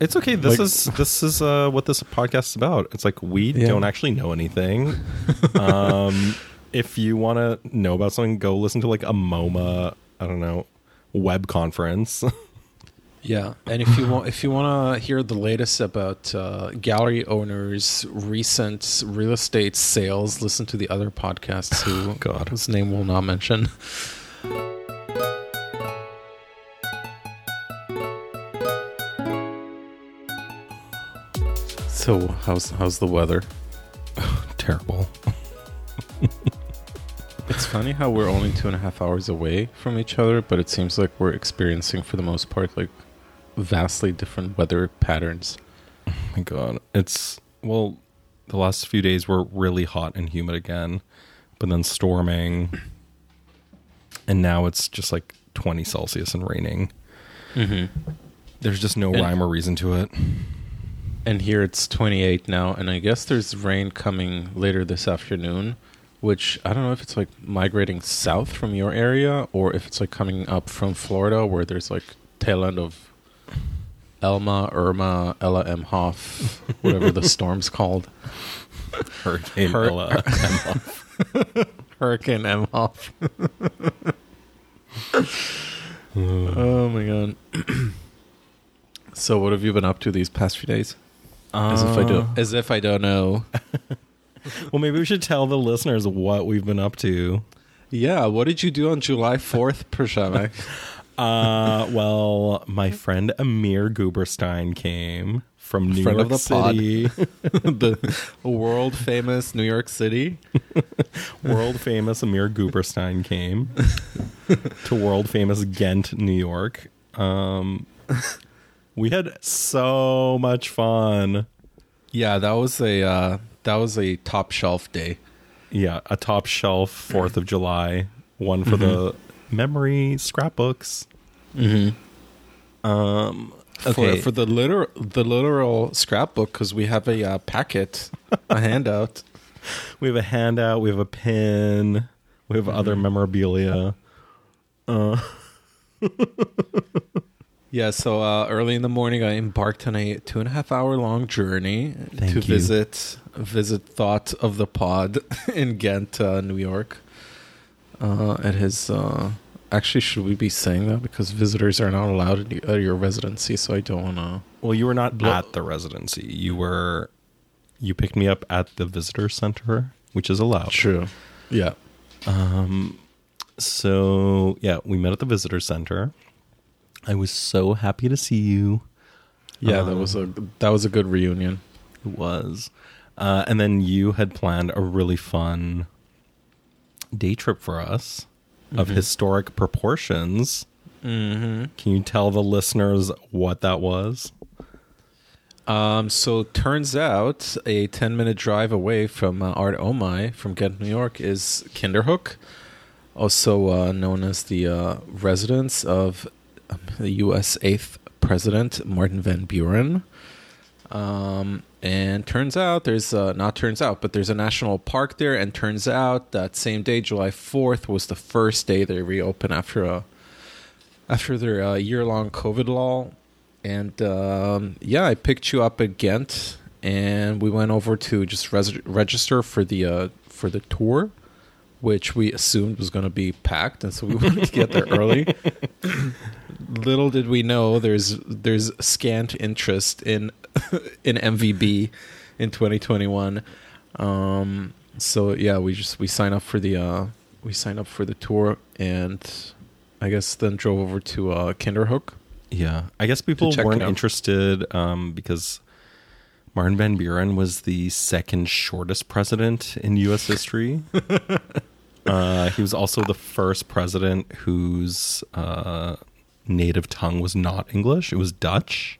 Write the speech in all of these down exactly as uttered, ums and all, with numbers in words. It's okay. This like, is this is uh, what this podcast is about. It's like we yeah. don't actually know anything. um, if you want to know about something, go listen to like a MoMA, I don't know, web conference. Yeah, and if you want, if you want to hear the latest about uh, gallery owners' recent real estate sales, listen to the other podcasts who, oh, God. whose name we'll not mention. So how's how's the weather? Oh, terrible. It's funny how we're only two and a half hours away from each other, but it seems like we're experiencing, for the most part, like vastly different weather patterns. Oh my God. It's, well, the last few days were really hot and humid again, but then storming, and now it's just like twenty Celsius and raining. Mm-hmm. There's just no and- rhyme or reason to it. And here it's twenty-eight now, and I guess there's rain coming later this afternoon, which I don't know if it's like migrating south from your area or if it's like coming up from Florida where there's like tail end of Elma, Irma, Ella M. Hoff, whatever the storm's called. Hurricane Hur- Ella M. Hoff. Hurricane M. Hoff. Oh my God. So what have you been up to these past few days? As if I do, as if I don't know. Well, maybe we should tell the listeners what we've been up to. Yeah, what did you do on July fourth, Pershamek? uh, well, my friend Amir Guberstein came from New friend York of the City. The world famous New York City. World famous Amir Guberstein came to world famous Ghent, New York. Um, we had so much fun. Yeah, that was a... Uh, That was a top shelf day. Yeah, a top shelf fourth of July. One for mm-hmm. the memory scrapbooks. Mm-hmm. Um, okay. For, for the, literal, the literal scrapbook, because we have a uh, packet, a handout. We have a handout. We have a pin. We have mm-hmm. other memorabilia. Uh. Yeah, so uh, early in the morning, I embarked on a two and a half hour long journey Thank to you. visit visit Thought of the Pod in Ghent, uh, New York. Uh, at his, uh, actually, should we be saying that because visitors are not allowed at your residency? So I don't want to. Well, you were not blo- at the residency. You were. You picked me up at the visitor center, which is allowed. True. Yeah. Um. So yeah, we met at the visitor center. I was so happy to see you. Yeah, um, that was a that was a good reunion. It was. Uh, and then you had planned a really fun day trip for us mm-hmm. of historic proportions. Mm-hmm. Can you tell the listeners what that was? Um, so turns out a ten-minute drive away from uh, Art Omi from Ghent, New York is Kinderhook, also uh, known as the uh, residence of the U S eighth president, Martin Van Buren. Um, and turns out there's uh, not turns out, but there's a national park there. And turns out that same day, July fourth, was the first day they reopened after a after their uh, year long COVID lull. And um, yeah, I picked you up at Ghent, and we went over to just res- register for the uh, for the tour, which we assumed was going to be packed, and so we wanted to get there early. Little did we know there's there's scant interest in in M V B in twenty twenty-one. Um, so yeah, we just we signed up for the uh, we signed up for the tour, and I guess then drove over to uh, Kinderhook. Yeah, I guess people weren't interested um, because Martin Van Buren was the second shortest president in U S history. uh, he was also the first president whose uh, native tongue was not English. It was Dutch.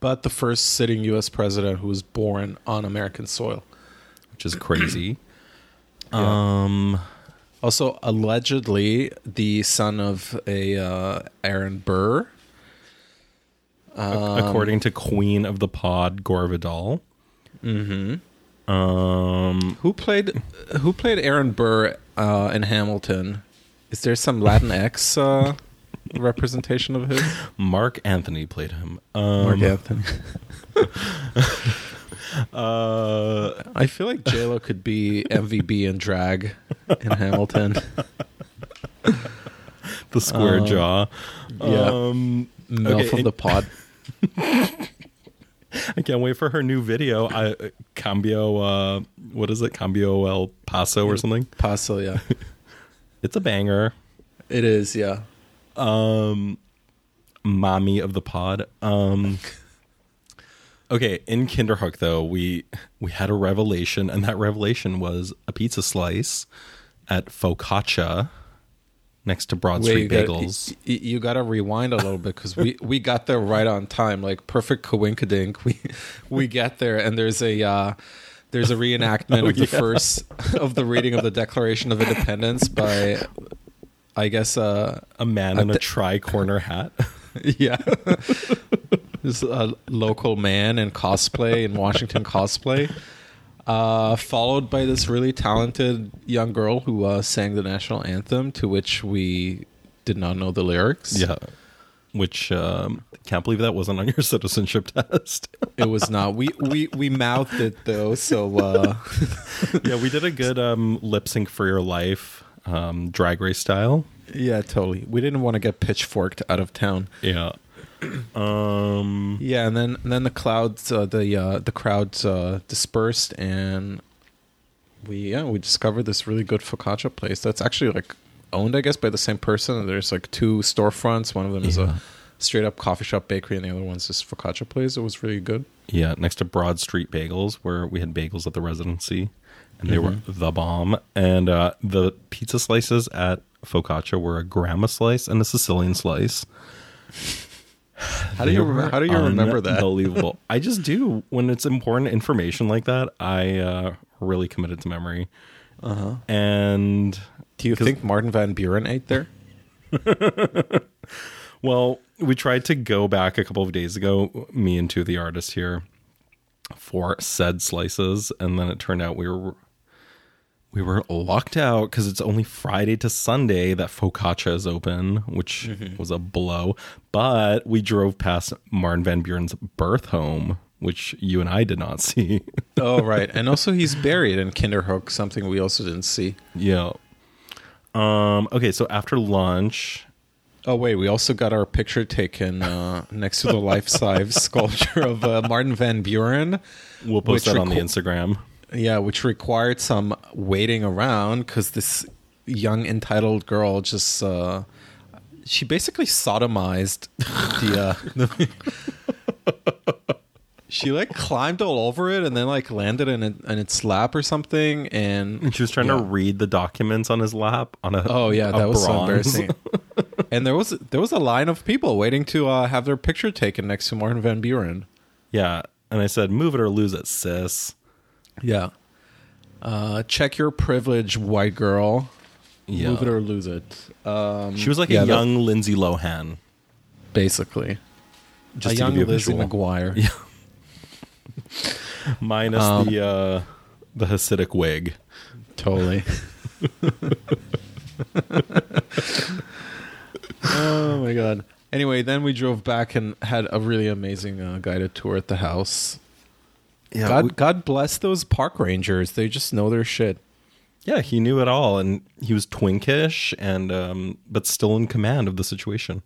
But the first sitting U S president who was born on American soil. Which is crazy. Yeah. Um, also, allegedly, the son of a uh, Aaron Burr. Um, According to Queen of the Pod, Gore Vidal, mm-hmm. um, who played who played Aaron Burr uh, in Hamilton. Is there some Latinx uh, representation of his? Mark Anthony played him. Um, Mark Anthony. uh, I feel like JLo could be M V B in drag in Hamilton. The square um, jaw. Yeah. Um, Milf okay, of and- the pod. I can't wait for her new video. I Cambio, uh, what is it? Cambio El Paso or something? Paso, yeah. It's a banger. It is, yeah. Um, mommy of the pod. Um, okay, in Kinderhook though, we we had a revelation, and that revelation was a pizza slice at Focaccia next to Broad Street Bagels. You, you got to rewind a little bit because we, we got there right on time, like perfect coinkydink. We we get there and there's a uh, there's a reenactment oh, of the yeah. first of the reading of the Declaration of Independence by, I guess, uh, a man a in de- a tri-corner hat. Yeah, this a local man in cosplay in Washington cosplay. Uh, followed by this really talented young girl who uh, sang the national anthem, to which we did not know the lyrics. Yeah, which um, can't believe that wasn't on your citizenship test. It was not. We we we mouthed it though. So uh... yeah, we did a good um, lip sync for your life, um, drag race style. Yeah, totally. We didn't want to get pitchforked out of town. Yeah. Um, yeah, and then and then the clouds, uh, the uh, the crowds uh, dispersed, and we yeah we discovered this really good focaccia place that's actually like owned, I guess, by the same person. There's like two storefronts. One of them yeah. is a straight up coffee shop bakery, and the other one's this focaccia place. It was really good. Yeah, next to Broad Street Bagels, where we had bagels at the residency, and they mm-hmm. were the bomb. And uh, the pizza slices at Focaccia were a grandma slice and a Sicilian slice. How do, you remember, how do you remember that? Unbelievable. I just do. When it's important information like that, I uh, really commit it to memory. Uh-huh. And do you think Martin Van Buren ate there? Well, we tried to go back a couple of days ago, me and two of the artists here, for said slices. And then it turned out we were we were locked out because it's only Friday to Sunday that Focaccia is open, which mm-hmm. was a blow. But we drove past Martin Van Buren's birth home, which you and I did not see. Oh, right. And also he's buried in Kinderhook, something we also didn't see. Yeah. Um. Okay, so after lunch... Oh, wait, we also got our picture taken uh, next to the life-size sculpture of uh, Martin Van Buren. We'll post that on reco- the Instagram. Yeah, which required some waiting around because this young entitled girl just uh, she basically sodomized the. Uh, she like climbed all over it and then like landed in, it, in its lap or something, and, and she was trying yeah. to read the documents on his lap on a. Oh yeah, that was bronze. So embarrassing. And there was there was a line of people waiting to uh, have their picture taken next to Martin Van Buren. Yeah, and I said, "Move it or lose it, sis." Yeah. Uh, check your privilege, white girl. Yeah. Move it or lose it. Um, she was like yeah, a young the, Lindsay Lohan. Basically. Just a young you a Lizzie McGuire. Yeah. Minus um, the uh, the Hasidic wig. Totally. Oh, my God. Anyway, then we drove back and had a really amazing uh, guided tour at the house. Yeah, God, we, God bless those park rangers. They just know their shit. Yeah, he knew it all, and he was twinkish, and um, but still in command of the situation.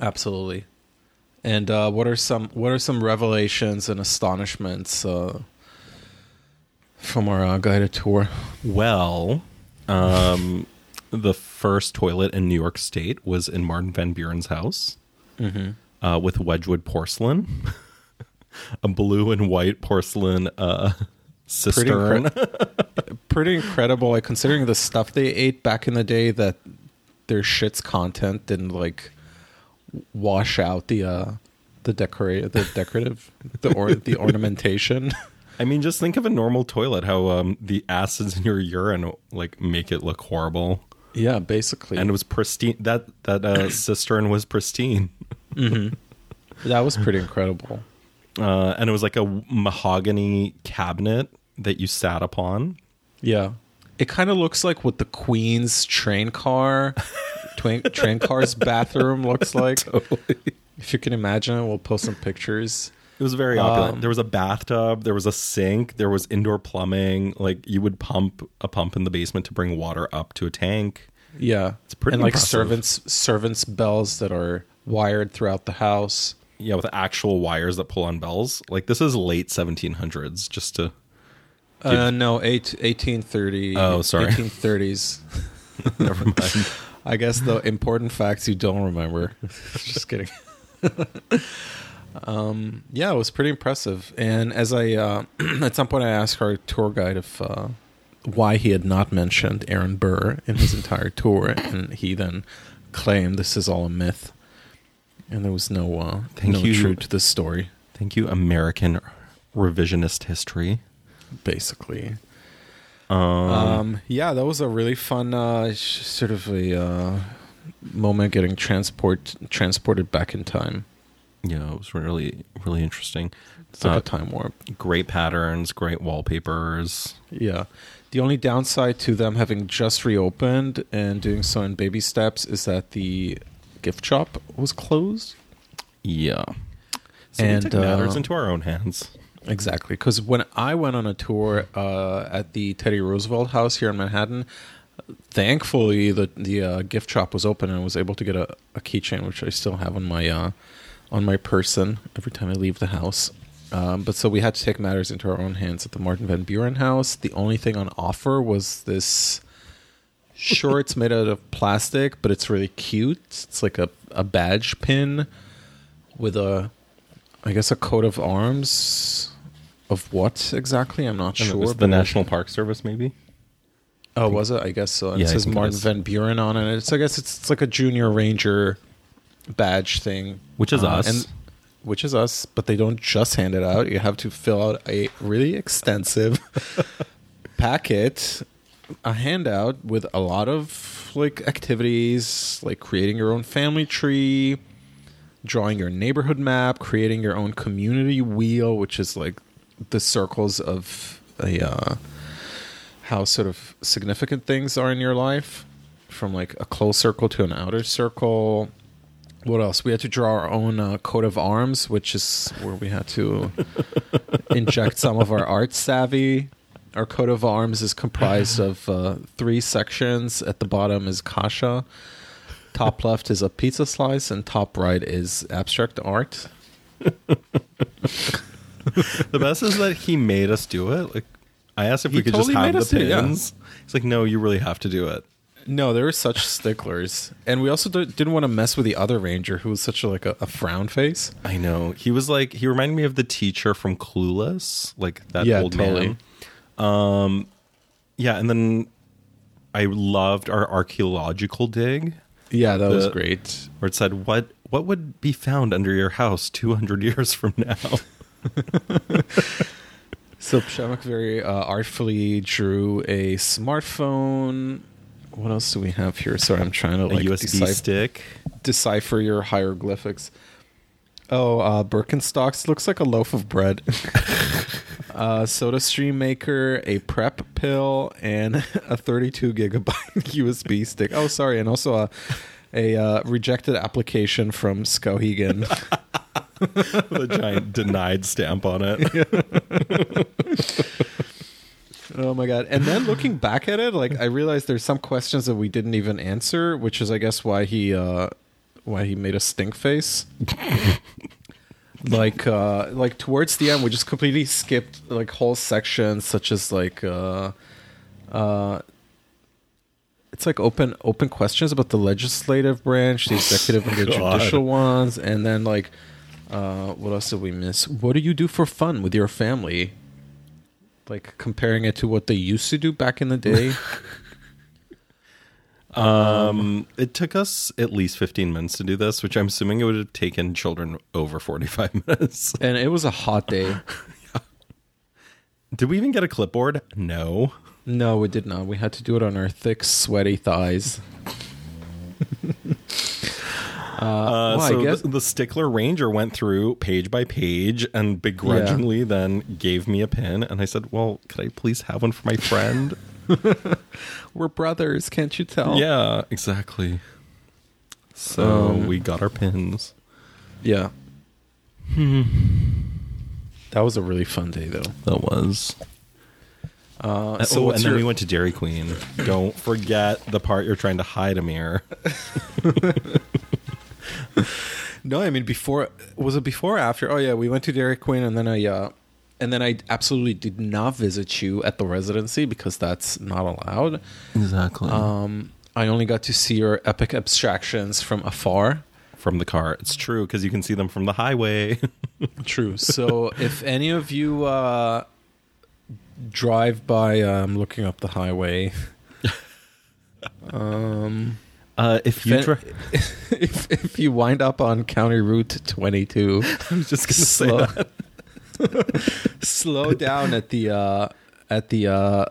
Absolutely. And uh, what are some what are some revelations and astonishments uh, from our uh, guided tour? Well, um, the first toilet in New York State was in Martin Van Buren's house mm-hmm. uh, with Wedgwood porcelain. A blue and white porcelain uh, cistern. Pretty, incre- pretty incredible. Like, considering the stuff they ate back in the day, that their shit's content didn't like wash out the uh, the decorate the decorative the or the ornamentation. I mean, just think of a normal toilet. How um, the acids in your urine like make it look horrible. Yeah, basically. And it was pristine. That that uh, cistern was pristine. Mm-hmm. That was pretty incredible. Uh, and it was like a mahogany cabinet that you sat upon. Yeah. It kind of looks like what the Queen's train car twink, train car's bathroom looks like. Totally. If you can imagine it, we'll post some pictures. It was very opulent. Um, there was a bathtub. There was a sink. There was indoor plumbing. Like, you would pump a pump in the basement to bring water up to a tank. Yeah. It's pretty And, impressive. Like, servants, servants' bells that are wired throughout the house. Yeah, with actual wires that pull on bells. Like, this is late seventeen hundreds, just to... Give... Uh, no, eight, eighteen thirty. Oh, sorry. eighteen thirties. Never mind. I guess the important facts you don't remember. Just kidding. Um, yeah, it was pretty impressive. And as I, uh, at some point I asked our tour guide if, uh, why he had not mentioned Aaron Burr in his entire tour. And he then claimed this is all a myth. And there was no, uh, Thank no you. truth to this story. Thank you, American revisionist history. Basically. Um, um yeah, that was a really fun, uh, sort of a, uh, moment getting transport, transported back in time. Yeah, it was really, really interesting. It's like uh, a time warp. Great patterns, great wallpapers. Yeah. The only downside to them having just reopened and doing so in baby steps is that the gift shop was closed. Yeah. So and, we took matters uh, into our own hands. Exactly. Because when I went on a tour uh, at the Teddy Roosevelt House here in Manhattan, thankfully the, the uh, gift shop was open and I was able to get a, a keychain, which I still have on my... Uh, on my person every time I leave the house. Um, but so we had to take matters into our own hands at the Martin Van Buren house. The only thing on offer was this sure it's made out of plastic, but it's really cute. It's like a, a badge pin with a, I guess, a coat of arms of what exactly? I'm not and sure. It was the National Park Service maybe? Oh, was it? I guess so. And yeah, it says Martin it Van Buren on it. It's, I guess it's, it's like a Junior Ranger badge thing, which is uh, us and, which is us but they don't just hand it out. You have to fill out a really extensive packet, a handout with a lot of like activities, like creating your own family tree, drawing your neighborhood map, creating your own community wheel, which is like the circles of a uh, how sort of significant things are in your life, from like a close circle to an outer circle. What else? We had to draw our own uh, coat of arms, which is where we had to inject some of our art savvy. Our coat of arms is comprised of uh, three sections. At the bottom is kasha. Top left is a pizza slice, and top right is abstract art. The best is that he made us do it. Like, I asked if he we could totally just have the pins. It, yeah. He's like, no, you really have to do it. No, they were such sticklers. And we also d- didn't want to mess with the other ranger who was such a, like a, a frown face. I know. He was like, he reminded me of the teacher from Clueless, like that yeah, old totally. man. Um, yeah. And then I loved our archaeological dig. Yeah, that the, was great. Where it said, what, what would be found under your house two hundred years from now? So Pshamak very uh, artfully drew a smartphone. What else do we have here? Sorry, I'm trying to like decipher, stick. decipher your hieroglyphics. Oh, uh, Birkenstocks looks like a loaf of bread. uh, soda stream maker, a prep pill, and a thirty-two gigabyte U S B stick. Oh, sorry, and also a a uh, rejected application from Skowhegan. The giant denied stamp on it. Oh my God. And then looking back at it, like I realized there's some questions that we didn't even answer, which is I guess why he uh, why he made a stink face. Like uh, like towards the end we just completely skipped like whole sections such as like uh, uh, it's like open open questions about the legislative branch, the executive and the God. judicial ones, and then like uh, what else did we miss? What do you do for fun with your family? Like comparing it to what they used to do back in the day. um, um, it took us at least fifteen minutes to do this, which I'm assuming it would have taken children over forty-five minutes. And it was a hot day. Yeah. Did we even get a clipboard? No. No, we did not. We had to do it on our thick, sweaty thighs. Uh, uh, well, so I guess the, the stickler ranger went through page by page and begrudgingly yeah. then gave me a pin, and I said, well, could I please have one for my friend? We're brothers, can't you tell? Yeah, exactly. So um, we got our pins. Yeah. Hmm. That was a really fun day, though. That was. Uh, so oh, and your... then we went to Dairy Queen. Don't forget the part you're trying to hide, Amir. No, I mean, before, was it before or after? Oh, yeah, we went to Dairy Queen, and then I, uh, and then I absolutely did not visit you at the residency because that's not allowed. Exactly. Um, I only got to see your epic abstractions from afar. From the car. It's true, because you can see them from the highway. True. So if any of you uh, drive by, uh, I'm looking up the highway. Um, uh, if you if, dri- if if you wind up on County Route twenty-two, I was just gonna slow, say that. Slow down at the uh, at the uh,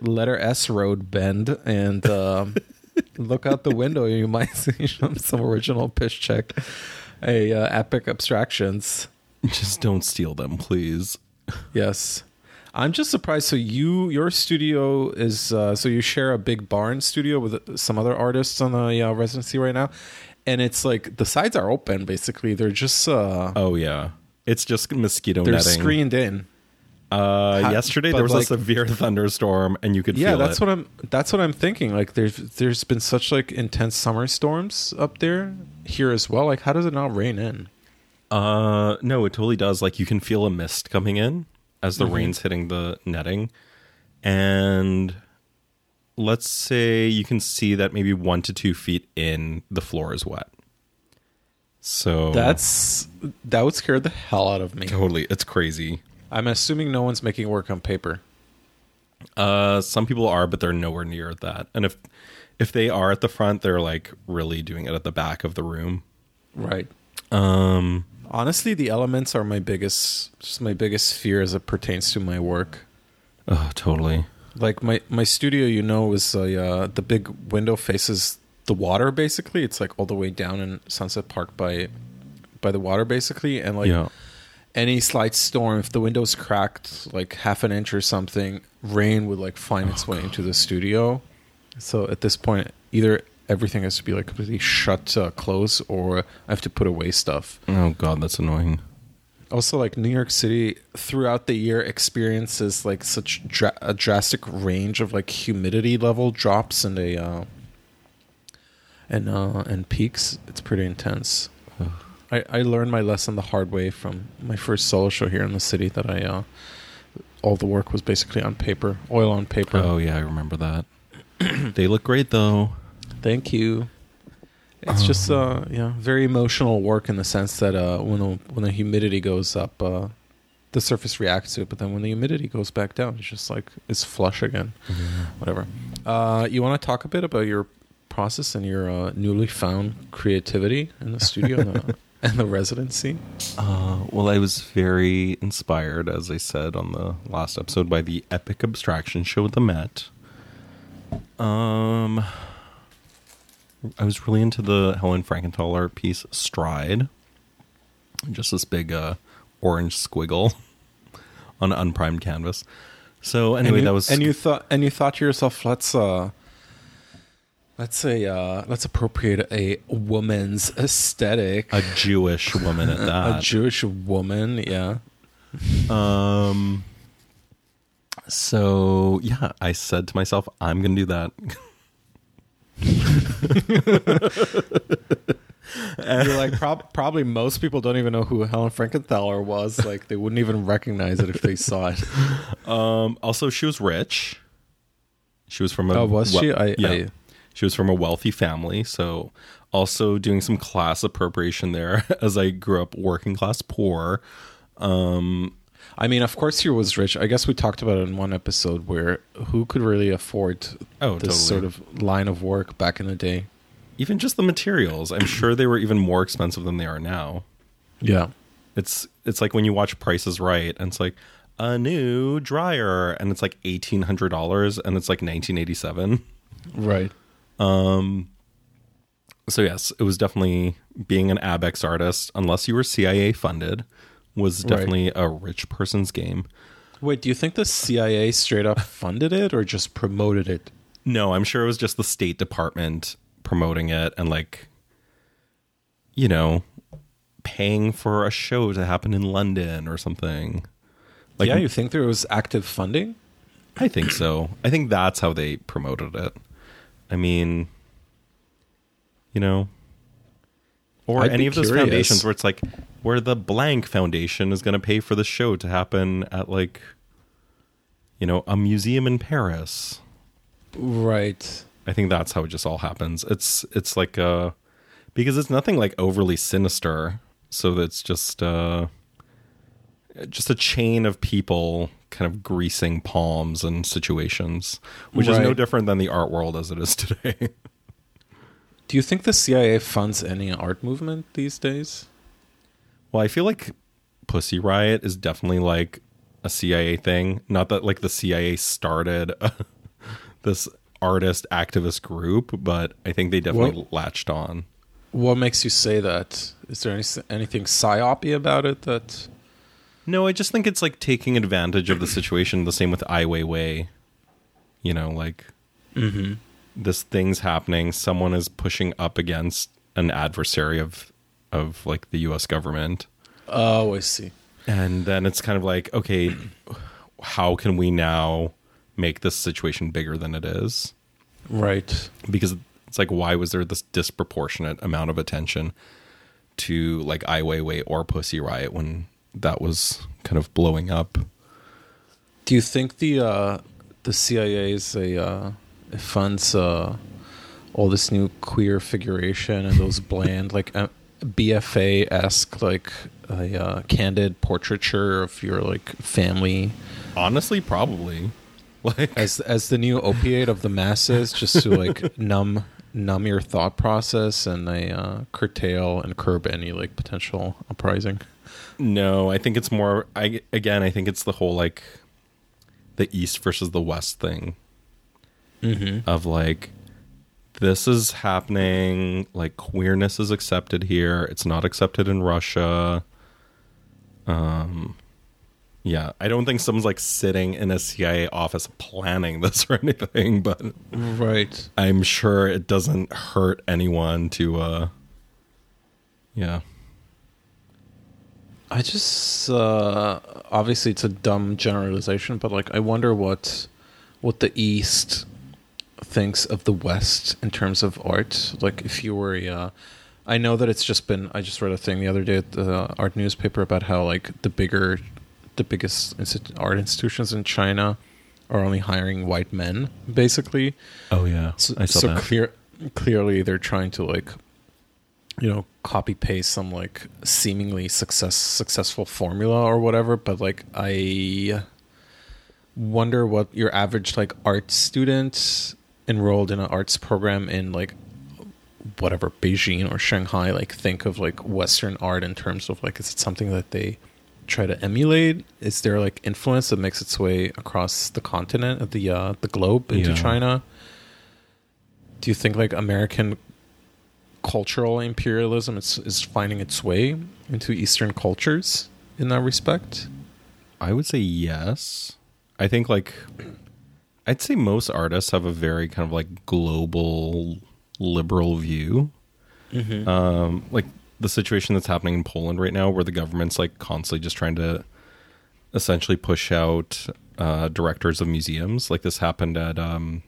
letter S road bend and. Uh, Look out the window, you might see some original piss check, a uh, epic abstractions. Just don't steal them, please. Yes, I'm just surprised. So you, your studio is uh, so you share a big barn studio with some other artists on the uh, residency right now, and it's like the sides are open. Basically, they're just. Uh, oh yeah, it's just mosquito they're netting. They're screened in. Uh, How, yesterday there was like, a severe thunderstorm, and you could yeah, feel that's it. what I'm. That's what I'm thinking. Like there's there's been such like intense summer storms up there here as well. Like how does it not rain in? Uh, no, it totally does. Like you can feel a mist coming in as the mm-hmm. rain's hitting the netting, and let's say you can see that maybe one to two feet in the floor is wet. So that's that would scare the hell out of me. Totally, it's crazy. I'm assuming no one's making work on paper. Uh, some people are, but they're nowhere near that. And if if they are at the front, they're like really doing it at the back of the room. Right. Um, Honestly, the elements are my biggest, just my biggest fear as it pertains to my work. Oh, totally. Like my, my studio, you know, is a, uh, the big window faces the water, basically. It's like all the way down in Sunset Park by by the water, basically. And like... Yeah. Any slight storm, if the window's cracked like half an inch or something, rain would like find its oh, way God. into the studio. So at this point, either everything has to be like completely shut uh, close, or I have to put away stuff. Oh God, that's annoying. Also, like New York City throughout the year experiences like such dra- a drastic range of like humidity level drops and a uh, and uh, and peaks. It's pretty intense. Oh. I, I learned my lesson the hard way from my first solo show here in the city that I, uh, all the work was basically on paper, oil on paper. Oh, yeah, I remember that. They look great, though. Thank you. It's um, just, uh, yeah, very emotional work in the sense that uh, when, a, when the humidity goes up, uh, the surface reacts to it, but then when the humidity goes back down, it's just like, it's flush again. Yeah. Whatever. Uh, you want to talk a bit about your process and your uh, newly found creativity in the studio? uh, And the residency? Uh, well, I was very inspired, as I said on the last episode, by the epic abstraction show at the Met. Um, I was really into the Helen Frankenthaler piece, Stride. Just this big uh, orange squiggle on an unprimed canvas. So anyway, and you, that was... And you, th- and you thought to yourself, let's... Uh, Let's say, uh, let's appropriate a woman's aesthetic. A Jewish woman at that. A Jewish woman, yeah. Um. So, yeah, I said to myself, I'm going to do that. You're like, prob- probably most people don't even know who Helen Frankenthaler was. Like, they wouldn't even recognize it if they saw it. Um. Also, she was rich. She was from a... Oh, was we- she? I... Yeah. I She was from a wealthy family, so also doing some class appropriation there as I grew up working class poor. Um, I mean, of course she was rich. I guess we talked about it in one episode where who could really afford oh, this totally. sort of line of work back in the day? Even just the materials. I'm sure they were even more expensive than they are now. Yeah. It's it's like when you watch Price is Right and it's like, a new dryer. And it's like eighteen hundred dollars and it's like nineteen eighty-seven. Right. Um, so yes, it was definitely being an ABEX artist, unless you were C I A funded, was definitely right. a rich person's game. Wait, do you think the C I A straight up funded it or just promoted it? No, I'm sure it was just the State Department promoting it and, like, you know, paying for a show to happen in London or something. Like, yeah, you think there was active funding? I think so. I think that's how they promoted it. I mean, you know, or I'd any of those curious. foundations where it's like, where the blank foundation is going to pay for the show to happen at, like, you know, a museum in Paris. Right. I think that's how it just all happens. It's, it's like, uh, because it's nothing like overly sinister. So it's just, uh, just a chain of people kind of greasing palms and situations, which right. is no different than the art world as it is today. Do you think the C I A funds any art movement these days? Well, I feel like Pussy Riot is definitely like a C I A thing. Not that like the C I A started uh, this artist activist group, but I think they definitely what, latched on. What makes you say that? Is there any, anything psyopy about it that... No, I just think it's like taking advantage of the situation. The same with Ai Weiwei, you know, like mm-hmm. this thing's happening. Someone is pushing up against an adversary of, of like the U S government. Oh, I see. And then it's kind of like, okay, how can we now make this situation bigger than it is? Right. Because it's like, why was there this disproportionate amount of attention to like Ai Weiwei or Pussy Riot when that was kind of blowing up? Do you think the uh, the C I A is a uh, it funds uh, all this new queer figuration and those bland like uh, B F A-esque like a uh, candid portraiture of your like family? Honestly, probably. Like as as the new opiate of the masses, just to like numb numb your thought process and they, uh, curtail and curb any like potential uprising. No, I think it's more, I, again, I think it's the whole, like, the East versus the West thing mm-hmm. of, like, this is happening, like, queerness is accepted here. It's not accepted in Russia. Um, yeah, I don't think someone's, like, sitting in a C I A office planning this or anything, but right. I'm sure it doesn't hurt anyone to, uh, yeah. I just, uh, obviously it's a dumb generalization, but like I wonder what what the East thinks of the West in terms of art. Like if you were, uh, I know that it's just been, I just read a thing the other day at the art newspaper about how like the bigger, the biggest instit- art institutions in China are only hiring white men, basically. Oh yeah, so, I saw so that. So clear, clearly they're trying to like, you know, copy paste some like seemingly success successful formula or whatever, but like I wonder what your average like art student enrolled in an arts program in like whatever Beijing or Shanghai like think of like Western art in terms of like, is it something that they try to emulate? Is there like influence that makes its way across the continent of the uh, the globe into yeah. China? Do you think like American cultural imperialism is, is finding its way into Eastern cultures in that respect? I would say yes. I think like I'd say most artists have a very kind of like global liberal view. Mm-hmm. Um, like the situation that's happening in Poland right now, where the government's like constantly just trying to essentially push out uh, directors of museums. Like this happened at um,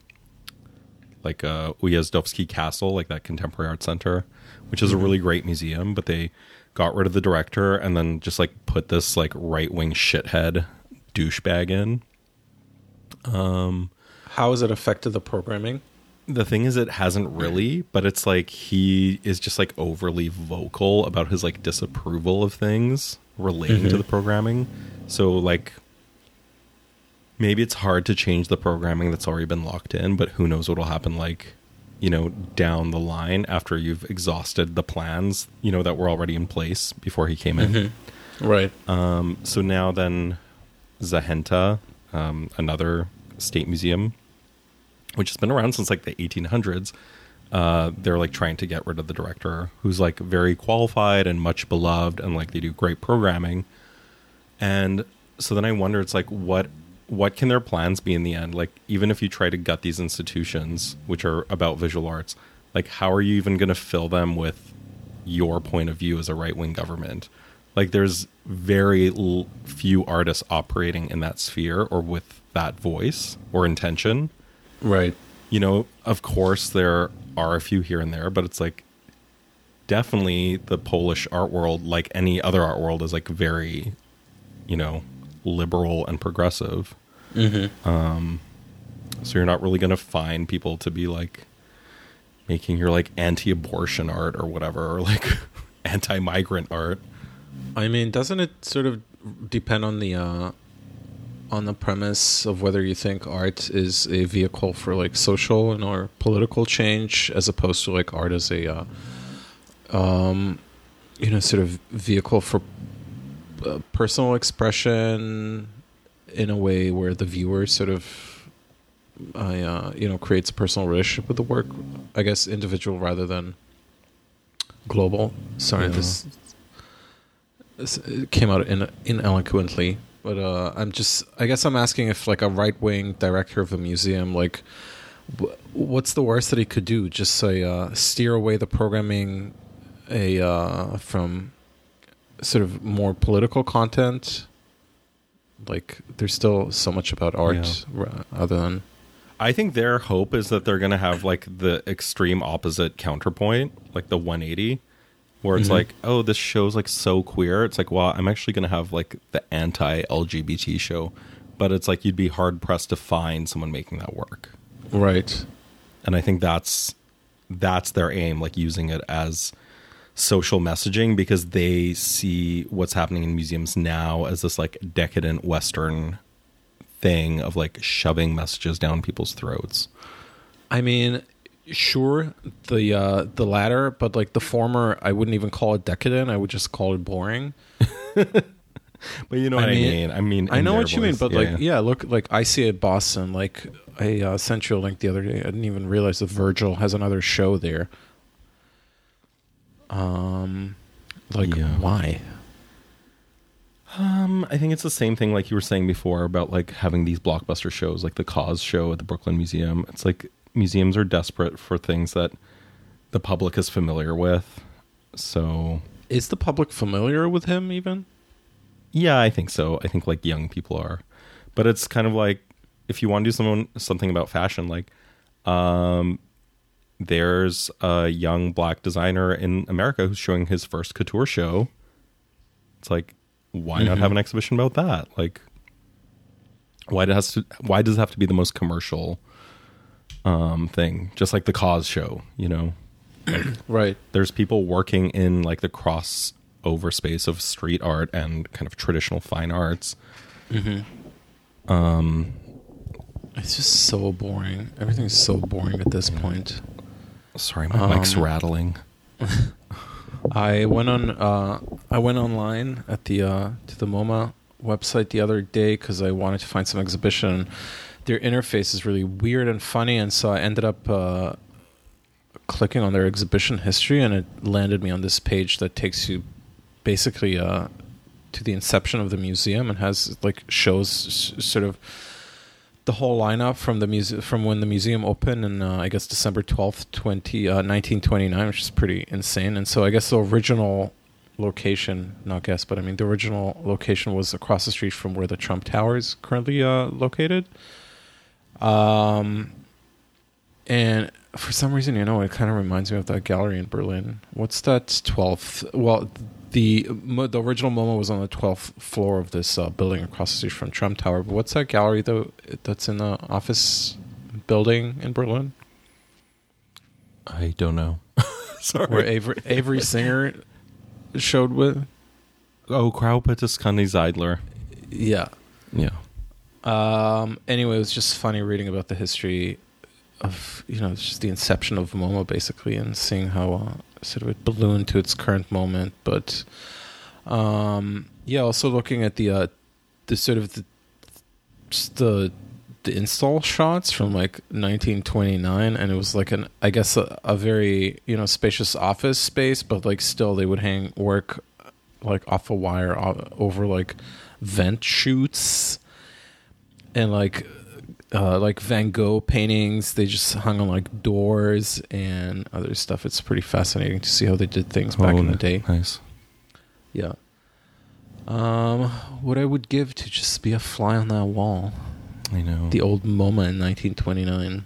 like uh, Ujazdowski Castle, like that contemporary art center, which is a really great museum, but they got rid of the director and then just like put this like right-wing shithead douchebag in. Um, How has it affected the programming? The thing is, it hasn't really, but it's like he is just like overly vocal about his like disapproval of things relating mm-hmm. to the programming. So like... maybe it's hard to change the programming that's already been locked in, but who knows what will happen, like, you know, down the line after you've exhausted the plans, you know, that were already in place before he came in. Mm-hmm. Right. Um, so now then Zahenta, um, another state museum, which has been around since like the eighteen hundreds, uh, they're like trying to get rid of the director, who's like very qualified and much beloved, and like they do great programming. And so then I wonder, it's like, what... what can their plans be in the end? Like, even if you try to gut these institutions, which are about visual arts, like, how are you even going to fill them with your point of view as a right-wing government? Like, there's very l- few artists operating in that sphere or with that voice or intention. Right. You know, of course, there are a few here and there, but it's like, definitely the Polish art world, like any other art world, is like very, you know, liberal and progressive. Mm-hmm. Um, so you're not really going to find people to be like making your like anti-abortion art or whatever, or like anti-migrant art. I mean, doesn't it sort of depend on the uh, on the premise of whether you think art is a vehicle for like social and or political change, as opposed to like art as a uh, um, you know, sort of vehicle for uh, personal expression in a way where the viewer sort of, uh, uh, you know, creates a personal relationship with the work. I guess individual rather than global. Sorry, yeah. this. It came out in, ineloquently, but uh, I'm just, I guess I'm asking if like a right-wing director of a museum, like w- what's the worst that he could do? Just say, uh, steer away the programming a uh, from sort of more political content. Like there's still so much about art yeah. other than. I think their hope is that they're going to have like the extreme opposite counterpoint, like the one eighty. Where it's mm-hmm. like, oh, this show's like so queer. It's like, well, I'm actually going to have like the anti-L G B T show. But it's like you'd be hard pressed to find someone making that work. Right. And I think that's that's their aim, like using it as social messaging, because they see what's happening in museums now as this like decadent Western thing of like shoving messages down people's throats. I mean... Sure, the uh, the latter, but like the former, I wouldn't even call it decadent. I would just call it boring. But you know I what mean, I mean. I mean, I know what you voice. mean. But yeah, like, yeah. yeah, look, like I see it, Boston. Like I uh, sent you a link the other day. I didn't even realize that Virgil has another show there. Um, like yeah. why? Um, I think it's the same thing. Like you were saying before about like having these blockbuster shows, like the Cause show at the Brooklyn Museum. It's like. Museums are desperate for things that the public is familiar with. So is the public familiar with him even? Yeah, I think so. I think like young people are, but it's kind of like, if you want to do someone, something about fashion, like, um, there's a young black designer in America who's showing his first couture show. It's like, why mm-hmm. not have an exhibition about that? Like why does it has to, why does it have to be the most commercial Um, thing, just like the Cause show, you know, like, right? There's people working in like the crossover space of street art and kind of traditional fine arts. Mm-hmm. Um, it's just so boring. Everything's so boring at this point. Sorry, my um, mic's rattling. I went on. Uh, I went online at the uh, to the MoMA website the other day because I wanted to find some exhibition. Their interface is really weird and funny, and so I ended up uh, clicking on their exhibition history, and it landed me on this page that takes you basically uh, to the inception of the museum and has like shows s- sort of the whole lineup from the muse- from when the museum opened in uh, I guess December twelfth, twenty uh, nineteen twenty-nine, which is pretty insane. And so I guess the original location, not guess, but I mean the original location was across the street from where the Trump Tower is currently uh, located. Um, and for some reason, you know, it kind of reminds me of that gallery in Berlin. What's that twelfth? Well, the the original MoMA was on the twelfth floor of this uh, building across the street from Trump Tower. But what's that gallery though? That's in the office building in Berlin. I don't know. Sorry, where Avery, Avery Singer showed with. Oh, Kraupetes Kandi Zeidler. Yeah. Yeah. Um, anyway, it was just funny reading about the history of, you know, just the inception of MoMA basically, and seeing how uh, sort of it ballooned to its current moment. But um, yeah, also looking at the uh, the sort of the, the the install shots from like nineteen twenty-nine, and it was like an I guess a, a very you know spacious office space, but like still they would hang work like off a wire over like vent chutes. And like uh, like Van Gogh paintings. They just hung on like doors and other stuff. It's pretty fascinating to see how they did things oh, back in the day. Nice. Yeah. Um, what I would give to just be a fly on that wall. I know. The old MoMA in nineteen twenty-nine.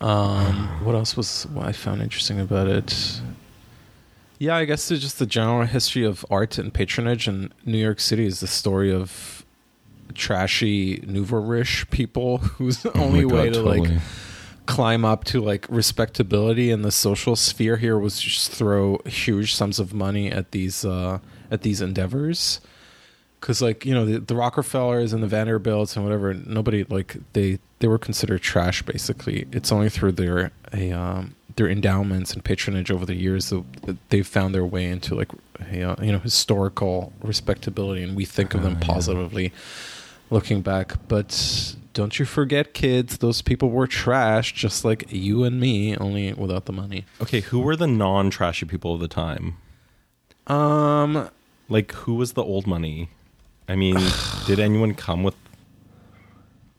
um, what else was what I found interesting about it? Yeah, I guess it's just the general history of art and patronage in New York City is the story of trashy nouveau-riche people whose oh only God, way to totally. like climb up to like respectability in the social sphere here was just throw huge sums of money at these uh, at these endeavors. Because, like, you know, the, the Rockefellers and the Vanderbilts and whatever, nobody, like, they, they were considered trash, basically. It's only through their a, um, their endowments and patronage over the years that they've found their way into, like, a, uh, you know, historical respectability, and we think of them uh, positively yeah. looking back. But don't you forget, kids, those people were trash, just like you and me, only without the money. Okay, who were the non-trashy people of the time? Um, Like, who was the old money? I mean, did anyone come with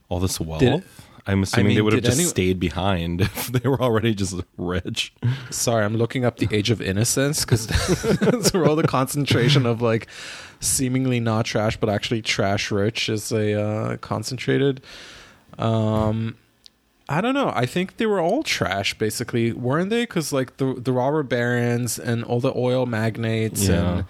all this wealth? Did, I'm assuming I mean, they would have just any... stayed behind if they were already just rich. Sorry, I'm looking up the age of innocence because that's where all the concentration of like seemingly not trash but actually trash rich is a uh, concentrated. Um, I don't know. I think they were all trash, basically, weren't they? Because like the the robber barons and all the oil magnates yeah. and.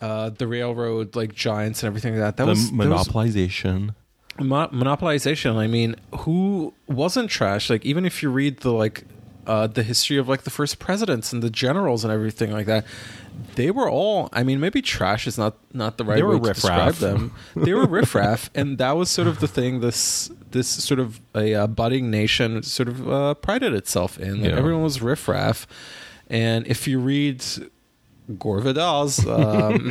Uh, the railroad, like giants and everything like that. That the was monopolization. Was mo- monopolization. I mean, who wasn't trash? Like, even if you read the like uh, the history of like the first presidents and the generals and everything like that, they were all. I mean, maybe trash is not, not the right way to describe them. They were riffraff, and that was sort of the thing. This this sort of a uh, budding nation sort of uh, prided itself in. Like, yeah. Everyone was riffraff, and if you read. Gore Vidal's um,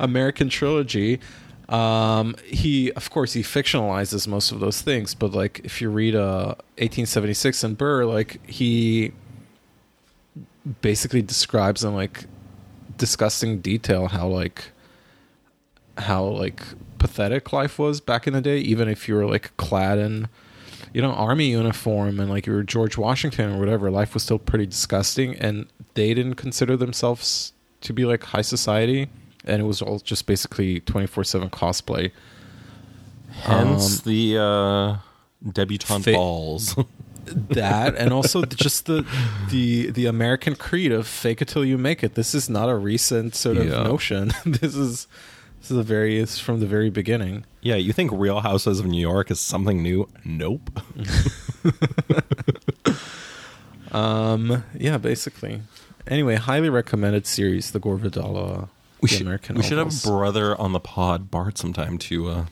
American trilogy. Um, he, of course, he fictionalizes most of those things, but like if you read uh, eighteen seventy-six and Burr, like he basically describes in like disgusting detail how like how like pathetic life was back in the day, even if you were like clad in. You know, army uniform and like you were George Washington or whatever, life was still pretty disgusting, and they didn't consider themselves to be like high society, and it was all just basically twenty-four seven cosplay. Hence um, the uh, debutante fa- balls. That, and also just the the the American creed of fake it till you make it. This is not a recent sort of yeah. notion. This is... This is the very, it's from the very beginning. Yeah, you think Real Houses of New York is something new? Nope. um, yeah, basically. Anyway, highly recommended series, the Gore Vidal, uh, we the should, American. We novels. Should have Brother on the pod, Bart, sometime to uh,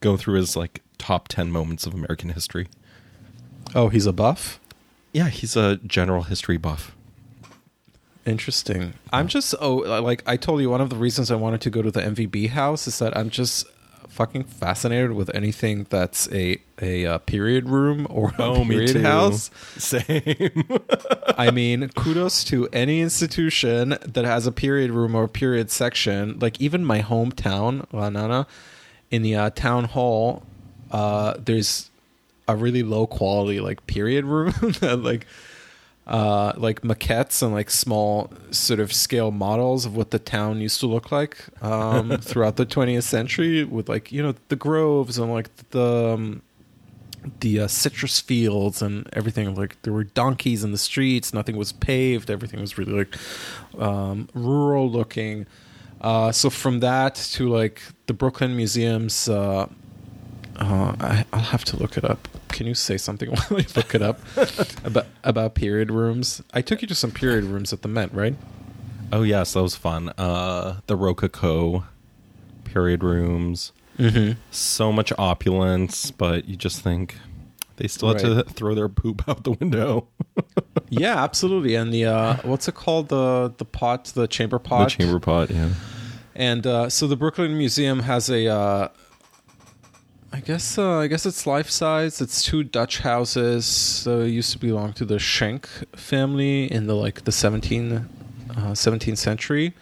go through his like top ten moments of American history. Oh, he's a buff? Yeah, he's a general history buff. Interesting. I'm just oh like I told you, one of the reasons I wanted to go to the M V B house is that I'm just fucking fascinated with anything that's a a uh, period room or a oh, period house. Same. I mean, kudos to any institution that has a period room or a period section. Like even my hometown, Lanana, in the uh, town hall, uh, there's a really low quality like period room that like. Uh, like maquettes and like small sort of scale models of what the town used to look like um, throughout the twentieth century, with like you know the groves and like the um, the uh, citrus fields and everything. Like there were donkeys in the streets, nothing was paved, everything was really like um, rural looking. Uh, so from that to like the Brooklyn Museum's, uh, uh, I, I'll have to look it up. Can you say something while I look it up about about period rooms? I took you to some period rooms at the Met, right? Oh yes, that was fun. Uh, the Rococo period rooms, mm-hmm. So much opulence, but you just think they still right. had to throw their poop out the window. Yeah, absolutely. And the uh, what's it called? The the pot, the chamber pot, the chamber pot. Yeah. And uh, so the Brooklyn Museum has a. Uh, I guess uh, I guess it's life size. It's two Dutch houses. So it used to belong to the Schenck family in the like the seventeenth uh, seventeenth century,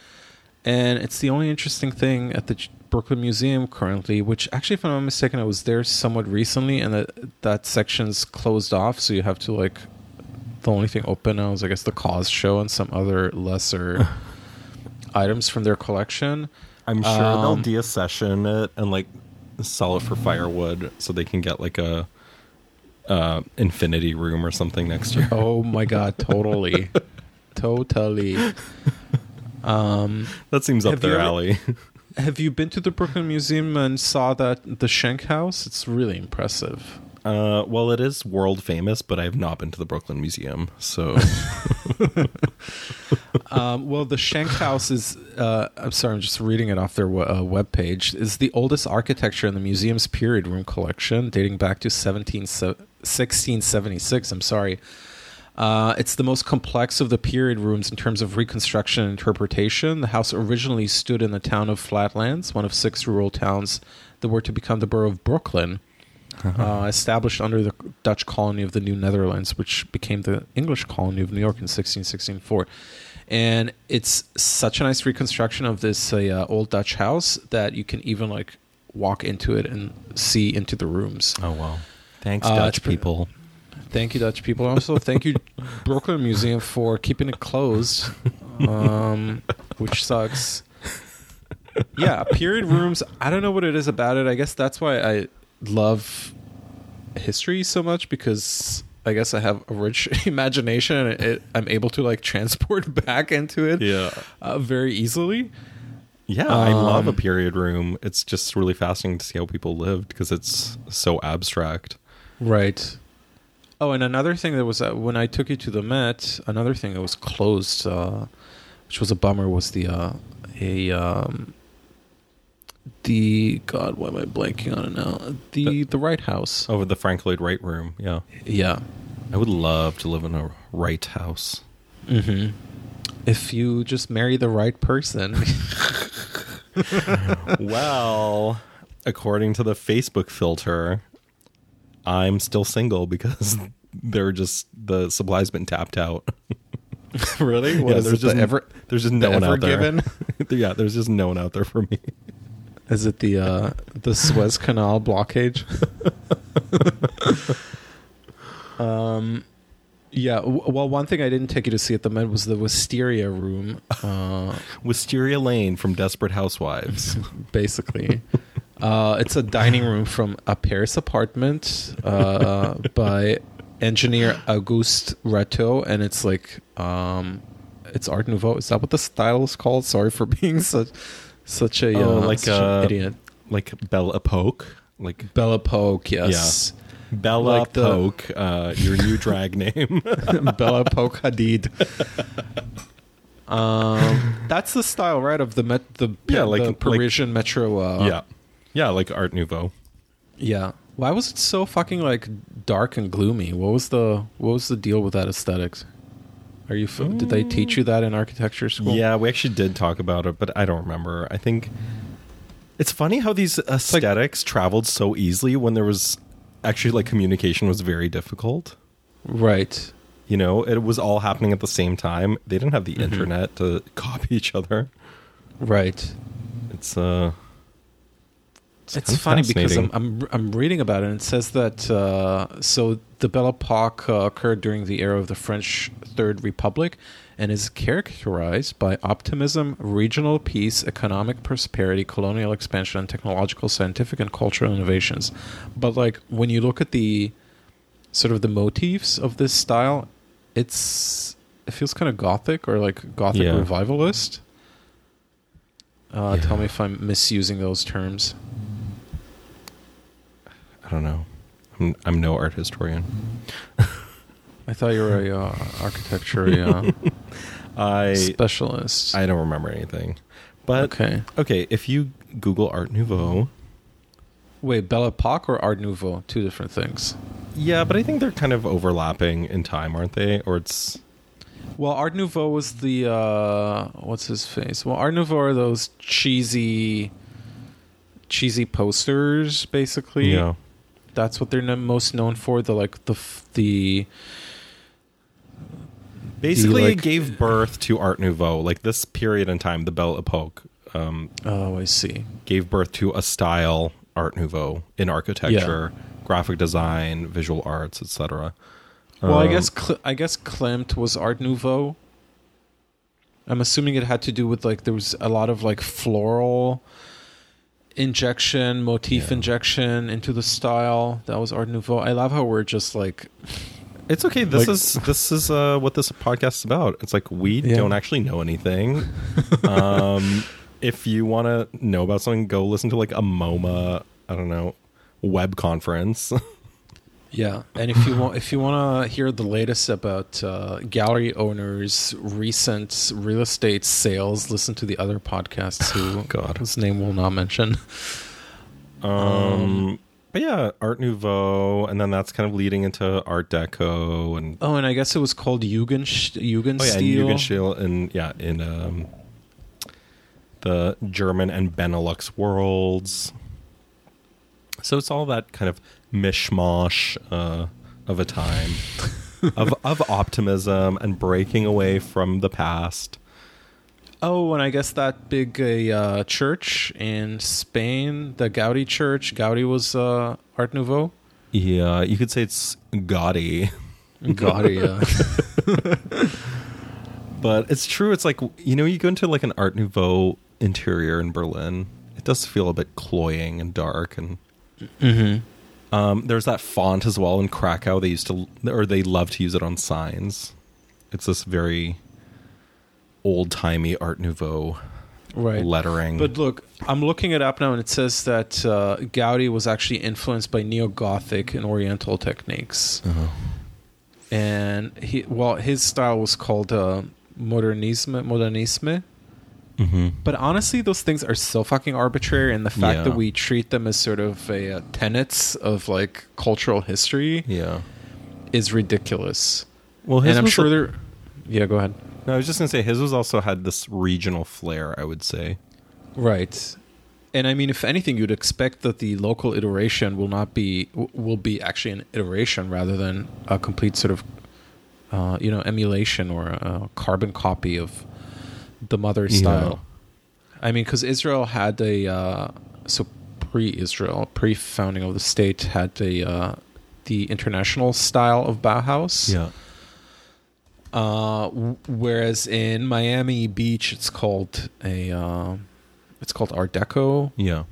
And it's the only interesting thing at the Brooklyn Museum currently, which actually, if I'm not mistaken, I was there somewhat recently, and that, that section's closed off, so you have to, like, the only thing open now is, I guess, the Cause show and some other lesser items from their collection. I'm sure um, they'll de-accession it and, like, sell it for firewood so they can get, like, a uh, infinity room or something next year. Oh, my God, totally. totally. Um, that seems up their alley. Have you been to the Brooklyn Museum and saw that the Schenck house? It's really impressive. Uh, well, it is world famous, but I've not been to the Brooklyn Museum, so. um, well, the Schenck house is, uh, I'm sorry, I'm just reading it off their w- uh, webpage, is the oldest architecture in the museum's period room collection, dating back to seventeen, sixteen seventy-six, I'm sorry. Uh, it's the most complex of the period rooms in terms of reconstruction and interpretation. The house originally stood in the town of Flatlands, one of six rural towns that were to become the borough of Brooklyn, uh-huh. uh, established under the Dutch colony of the New Netherlands, which became the English colony of New York in sixteen sixty-four. And it's such a nice reconstruction of this uh, old Dutch house that you can even, like, walk into it and see into the rooms. Oh, wow. Thanks, uh, Dutch people. Pre- Thank you, Dutch people. Also, thank you, Brooklyn Museum, for keeping it closed, um, which sucks. Yeah, period rooms, I don't know what it is about it. I guess that's why I love history so much, because I guess I have a rich imagination, and it, it, I'm able to, like, transport back into it yeah. uh, very easily. Yeah, um, I love a period room. It's just really fascinating to see how people lived, because it's so abstract. Right. Oh, and another thing that was uh, when I took you to the Met, another thing that was closed, uh, which was a bummer, was the uh, a um, the God, why am I blanking on it now? The the, the Wright House. Oh, the Frank Lloyd Wright room. Yeah, yeah. I would love to live in a Wright house. Mm-hmm. If you just marry the right person. Well, according to the Facebook filter, I'm still single because they're just the supply's been tapped out. Really? What, yeah, there's just the ever there's just no the one out there. Given? Yeah, there's just no one out there for me. Is it the uh, the Suez Canal blockage? um, yeah. W- well, one thing I didn't take you to see at the Met was the Wisteria room, uh, Wisteria Lane from Desperate Housewives, basically. Uh, it's a dining room from a Paris apartment uh, by engineer Auguste Rateau, and it's like um, it's Art Nouveau. Is that what the style is called? Sorry for being such such a oh, uh, like such a, an idiot. Like Belle Époque, like Belle Époque. Yes, yeah. Belle like Époque. The, uh, your new drag name, Belle Époque Hadid. um, that's the style, right? Of the met, the yeah, like the Parisian like, metro. Uh, yeah. Yeah, like Art Nouveau. Yeah. Why was it so fucking, like, dark and gloomy? What was the what was the deal with that aesthetics? Are you f- mm. Did they teach you that in architecture school? Yeah, we actually did talk about it, but I don't remember. I think it's funny how these aesthetics like, traveled so easily when there was actually, like, communication was very difficult. Right. You know, it was all happening at the same time. They didn't have the mm-hmm. internet to copy each other. Right. It's uh It's, it's funny because I'm, I'm I'm reading about it, and it says that uh, so the Belle Époque uh, occurred during the era of the French Third Republic, and is characterized by optimism, regional peace, economic prosperity, colonial expansion, and technological, scientific, and cultural innovations. But like when you look at the sort of the motifs of this style, it's it feels kind of Gothic or like Gothic yeah. revivalist. Uh, yeah. Tell me if I'm misusing those terms. I don't know. I'm, I'm no art historian. I thought you were a uh, architecture uh, I, specialist. I don't remember anything. But okay. okay, if you Google Art Nouveau. Wait, Belle Époque or Art Nouveau? Two different things. Yeah, but I think they're kind of overlapping in time, aren't they? Or it's... Well, Art Nouveau was the... Uh, what's his face? Well, Art Nouveau are those cheesy... cheesy posters, basically. Yeah. That's what they're most known for. The like the the Basically, the, like, it gave birth to Art Nouveau. Like, this period in time, the Belle Époque. Um, oh, I see. Gave birth to a style, Art Nouveau, in architecture, yeah. graphic design, visual arts, et cetera. Well, um, I guess Cl- I guess Klimt was Art Nouveau. I'm assuming it had to do with, like, there was a lot of, like, floral injection, motif yeah. injection into the style. That was Art Nouveau. I love how we're just, like... It's okay. This like, is this is uh, what this podcast is about. It's like, we yeah. don't actually know anything. um, if you want to know about something, go listen to, like, a MoMA, I don't know, web conference. Yeah, and if you want, if you want to hear the latest about uh, gallery owners' recent real estate sales, listen to the other podcasts who, God. whose name we'll not mention. Um, um, but yeah, Art Nouveau, and then that's kind of leading into Art Deco, and oh, and I guess it was called Jugend Jugendstil. Oh yeah, Jugendstil, and yeah, in um, the German and Benelux worlds. So it's all that kind of mishmash uh, of a time of of optimism and breaking away from the past. Oh, and I guess that big uh, church in Spain, the Gaudi church. Gaudi was uh, Art Nouveau. Yeah, you could say it's Gaudi. Gaudi, yeah. But it's true. It's like, you know, you go into like an Art Nouveau interior in Berlin. It does feel a bit cloying and dark, and mm-hmm. Um, there's that font as well in Krakow. They used to, or they love to use it on signs. It's this very old-timey Art Nouveau right. lettering. But look, I'm looking it up now, and it says that uh, Gaudi was actually influenced by Neo-Gothic and Oriental techniques. Uh-huh. And he, well, his style was called uh, Modernisme. Modernisme. Mm-hmm. But honestly, those things are so fucking arbitrary, and the fact yeah. that we treat them as sort of a, a tenets of like cultural history yeah. is ridiculous. Well, his and I'm sure a... they're yeah. Go ahead. No, I was just gonna say his was also had this regional flair, I would say. Right, and I mean, if anything, you'd expect that the local iteration will not be will be actually an iteration rather than a complete sort of uh, you know emulation or a carbon copy of the mother style. Yeah. I mean, because Israel had a uh, so pre-Israel, pre-founding of the state, had a uh, the international style of Bauhaus. Yeah. Uh, w- whereas in Miami Beach, it's called a uh, it's called Art Deco. Yeah.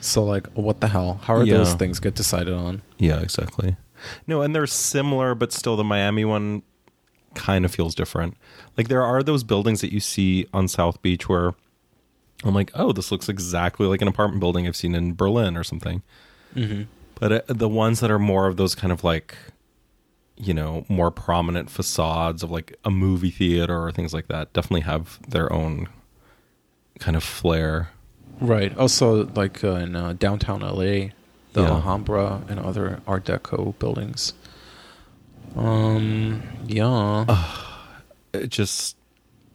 So like, what the hell? How are yeah. those things get decided on? Yeah, exactly. No, and they're similar, but still, the Miami one kind of feels different. Like, there are those buildings that you see on South Beach where I'm like, oh, this looks exactly like an apartment building I've seen in Berlin or something. Mm-hmm. But it, the ones that are more of those kind of like, you know, more prominent facades of like a movie theater or things like that definitely have their own kind of flair. Right. Also, like uh, in uh, downtown L A, the yeah. Alhambra and other Art Deco buildings. Um. Yeah. Uh, it just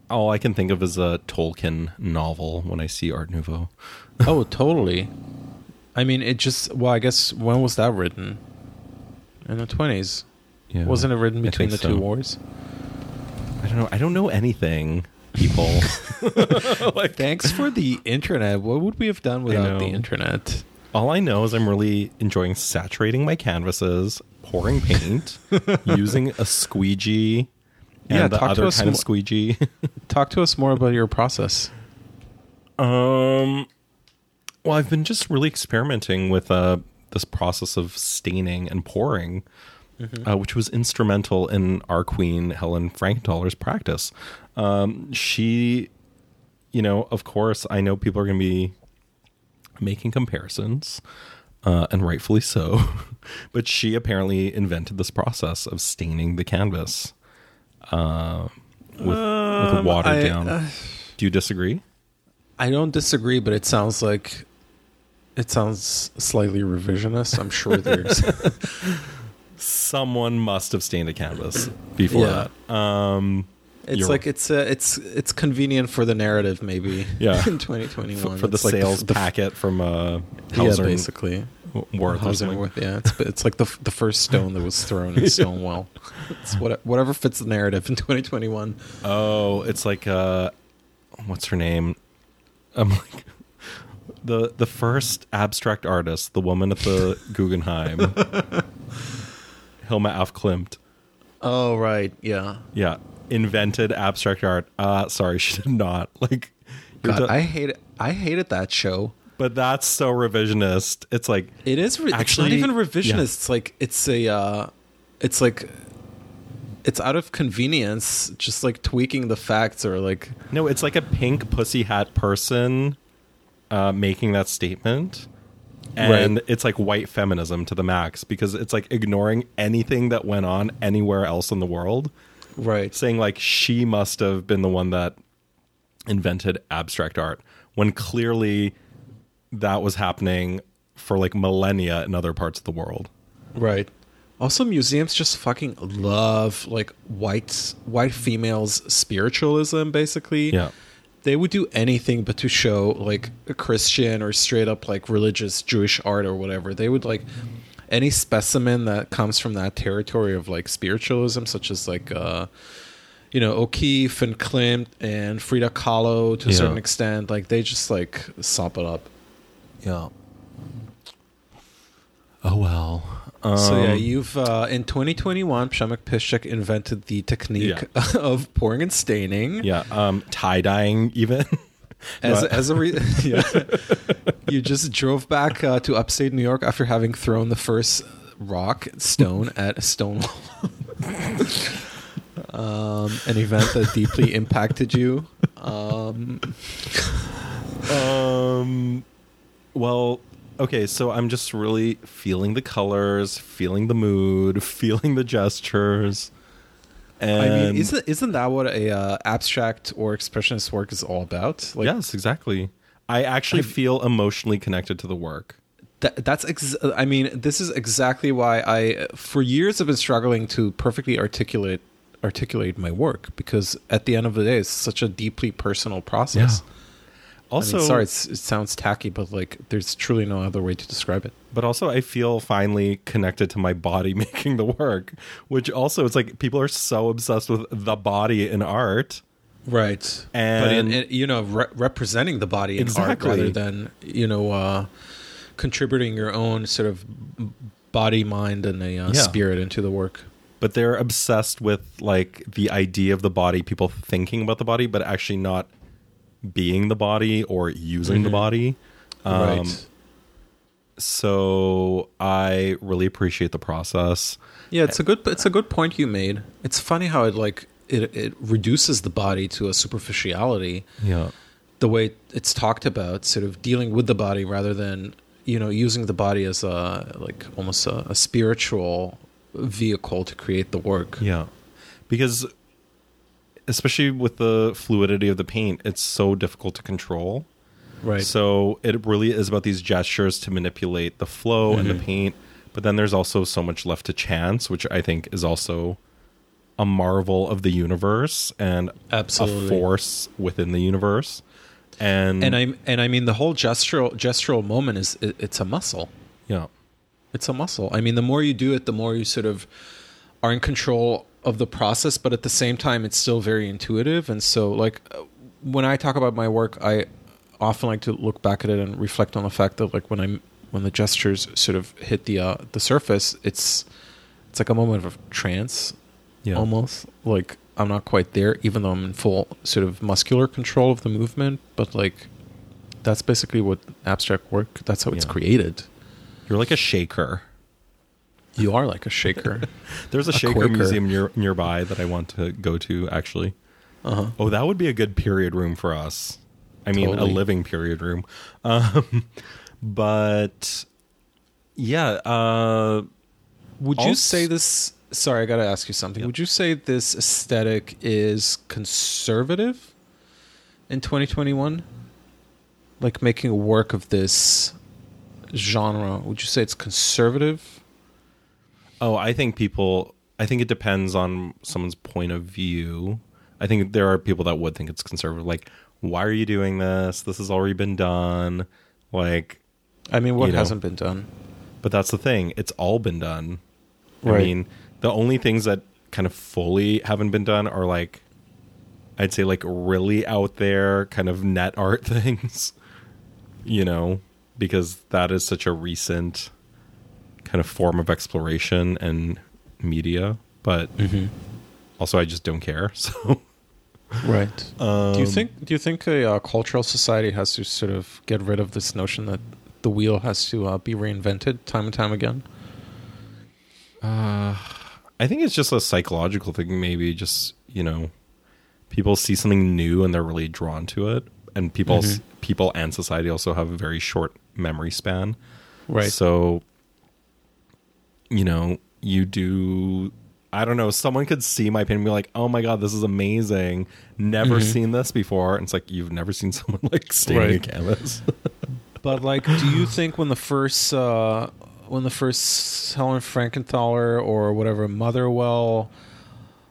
all I can think of is a Tolkien novel when I see Art Nouveau. Oh, totally. I mean, it just. Well, I guess when was that written? In the twenties. Yeah. Wasn't it written between the so. two wars? I don't know. I don't know anything, people. Like, thanks for the internet. What would we have done without the internet? All I know is I'm really enjoying saturating my canvases, pouring paint, using a squeegee, and yeah, the other kind mo- of squeegee. Talk to us more about your process. Um, well, I've been just really experimenting with uh, this process of staining and pouring, mm-hmm. uh, which was instrumental in our queen, Helen Frankenthaler's practice. Um, she, you know, of course, I know people are going to be making comparisons, uh, and rightfully so, but she apparently invented this process of staining the canvas uh, with, um, with water I, down. Uh, Do you disagree? I don't disagree, but it sounds like it sounds slightly revisionist. I'm sure there's someone must have stained a canvas before yeah. that. Um, It's like right. it's uh, it's it's convenient for the narrative, maybe. Yeah, in twenty twenty-one for, for the like sales the f- packet from uh, Hauser, yeah, basically worth. How's it worth? Yeah, it's, it's like the the first stone that was thrown in Stonewall. It's what, whatever fits the narrative in twenty twenty-one. Oh, it's like uh, what's her name? I'm like the the first abstract artist, the woman at the Guggenheim, Hilma af Klimt. Oh right, yeah, yeah. Invented abstract art. Uh sorry, she did not. Like, God, done. I hate it. I hated that show. But that's so revisionist. It's like it is. Re- actually, it's not even revisionist. Yeah. It's like it's a. Uh, it's like it's out of convenience, just like tweaking the facts or like. No, it's like a pink pussy hat person uh, making that statement, and right. It's like white feminism to the max because it's like ignoring anything that went on anywhere else in the world. Right, saying like she must have been the one that invented abstract art when clearly that was happening for like millennia in other parts of the world. Right. Also, museums just fucking love like white white females spiritualism, basically. Yeah. They would do anything but to show like a Christian or straight up like religious Jewish art or whatever. They would like any specimen that comes from that territory of like spiritualism, such as like uh you know, O'Keeffe and Klimt and Frida Kahlo to a yeah. certain extent, like they just like sop it up. Yeah. Oh well. Um, so yeah, you've uh, in twenty twenty-one, Przemek Pyszczek invented the technique yeah. of pouring and staining. Yeah, um, tie dyeing even. As a, as a re- yeah. You just drove back uh, to upstate New York after having thrown the first rock stone at Stonewall. Um, an event that deeply impacted you. Um, um, well, okay, so I'm just really feeling the colors, feeling the mood, feeling the gestures. And I mean, isn't isn't that what a uh, abstract or expressionist work is all about? Like, yes, exactly. I actually I've, feel emotionally connected to the work. That, that's ex- I mean, this is exactly why I, for years, have been struggling to perfectly articulate. articulate my work, because at the end of the day it's such a deeply personal process. Yeah. Also, I mean, sorry, it's, it sounds tacky, but like there's truly no other way to describe it. But also I feel finally connected to my body making the work, which also it's like people are so obsessed with the body in art, right? And but in, in, you know, re- representing the body in exactly. art rather than, you know, uh contributing your own sort of body, mind and a uh, yeah. spirit into the work. But they're obsessed with like the idea of the body, people thinking about the body, but actually not being the body or using mm-hmm. the body. Um, right. So I really appreciate the process. Yeah, it's a good it's a good point you made. It's funny how it like it it reduces the body to a superficiality. Yeah. The way it's talked about, sort of dealing with the body rather than, you know, using the body as a like almost a, a spiritual vehicle to create the work. Yeah, because especially with the fluidity of the paint, it's so difficult to control, right? So it really is about these gestures to manipulate the flow mm-hmm. and the paint, but then there's also so much left to chance, which I think is also a marvel of the universe and absolutely a force within the universe. And and I and I mean the whole gestural gestural moment is it, it's a muscle. Yeah. It's a muscle. I mean, the more you do it, the more you sort of are in control of the process, but at the same time, it's still very intuitive. And so, like, when I talk about my work, I often like to look back at it and reflect on the fact that, like, when I'm when the gestures sort of hit the uh, the surface, it's it's like a moment of trance, yeah. almost. Like, I'm not quite there, even though I'm in full sort of muscular control of the movement. But like, that's basically what abstract work. That's how it's yeah. created. You're like a shaker. You are like a shaker. There's a, a shaker Quaker. museum near, nearby that I want to go to, actually. Uh-huh. Oh, that would be a good period room for us. I mean, totally. A living period room. Um, but, yeah. Uh, would also, you say this... Sorry, I got to ask you something. Yeah. Would you say this aesthetic is conservative in twenty twenty-one? Like making a work of this... genre, would you say it's conservative? Oh, I think people, I think it depends on someone's point of view. I think there are people that would think it's conservative. Like, why are you doing this? This has already been done. Like, I mean, what hasn't been done? But that's the thing. It's all been done. Right. I mean, the only things that kind of fully haven't been done are like, I'd say like really out there kind of net art things, you know, because that is such a recent kind of form of exploration and media. But mm-hmm. also I just don't care. So, right. Um, do you think, do you think a uh, cultural society has to sort of get rid of this notion that the wheel has to uh, be reinvented time and time again? Uh, I think it's just a psychological thing. Maybe just, you know, people see something new and they're really drawn to it. And people, mm-hmm. people and society also have a very short memory span. Right. So, you know, you do, I don't know, someone could see my painting and be like, oh my God, this is amazing. Never mm-hmm. seen this before. And it's like, you've never seen someone like staining right. a canvas. But like, do you think when the first, uh, when the first Helen Frankenthaler or whatever Motherwell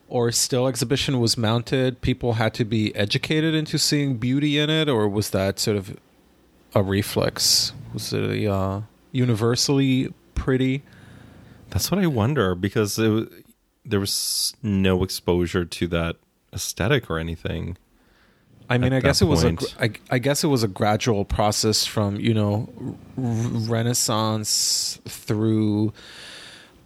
or Still exhibition was mounted, people had to be educated into seeing beauty in it, or was that sort of a reflex? Was it a, uh, universally pretty? That's what I wonder, because it, there was no exposure to that aesthetic or anything. I mean, I guess it was a, I, I guess it was a gradual process from, you know, Renaissance through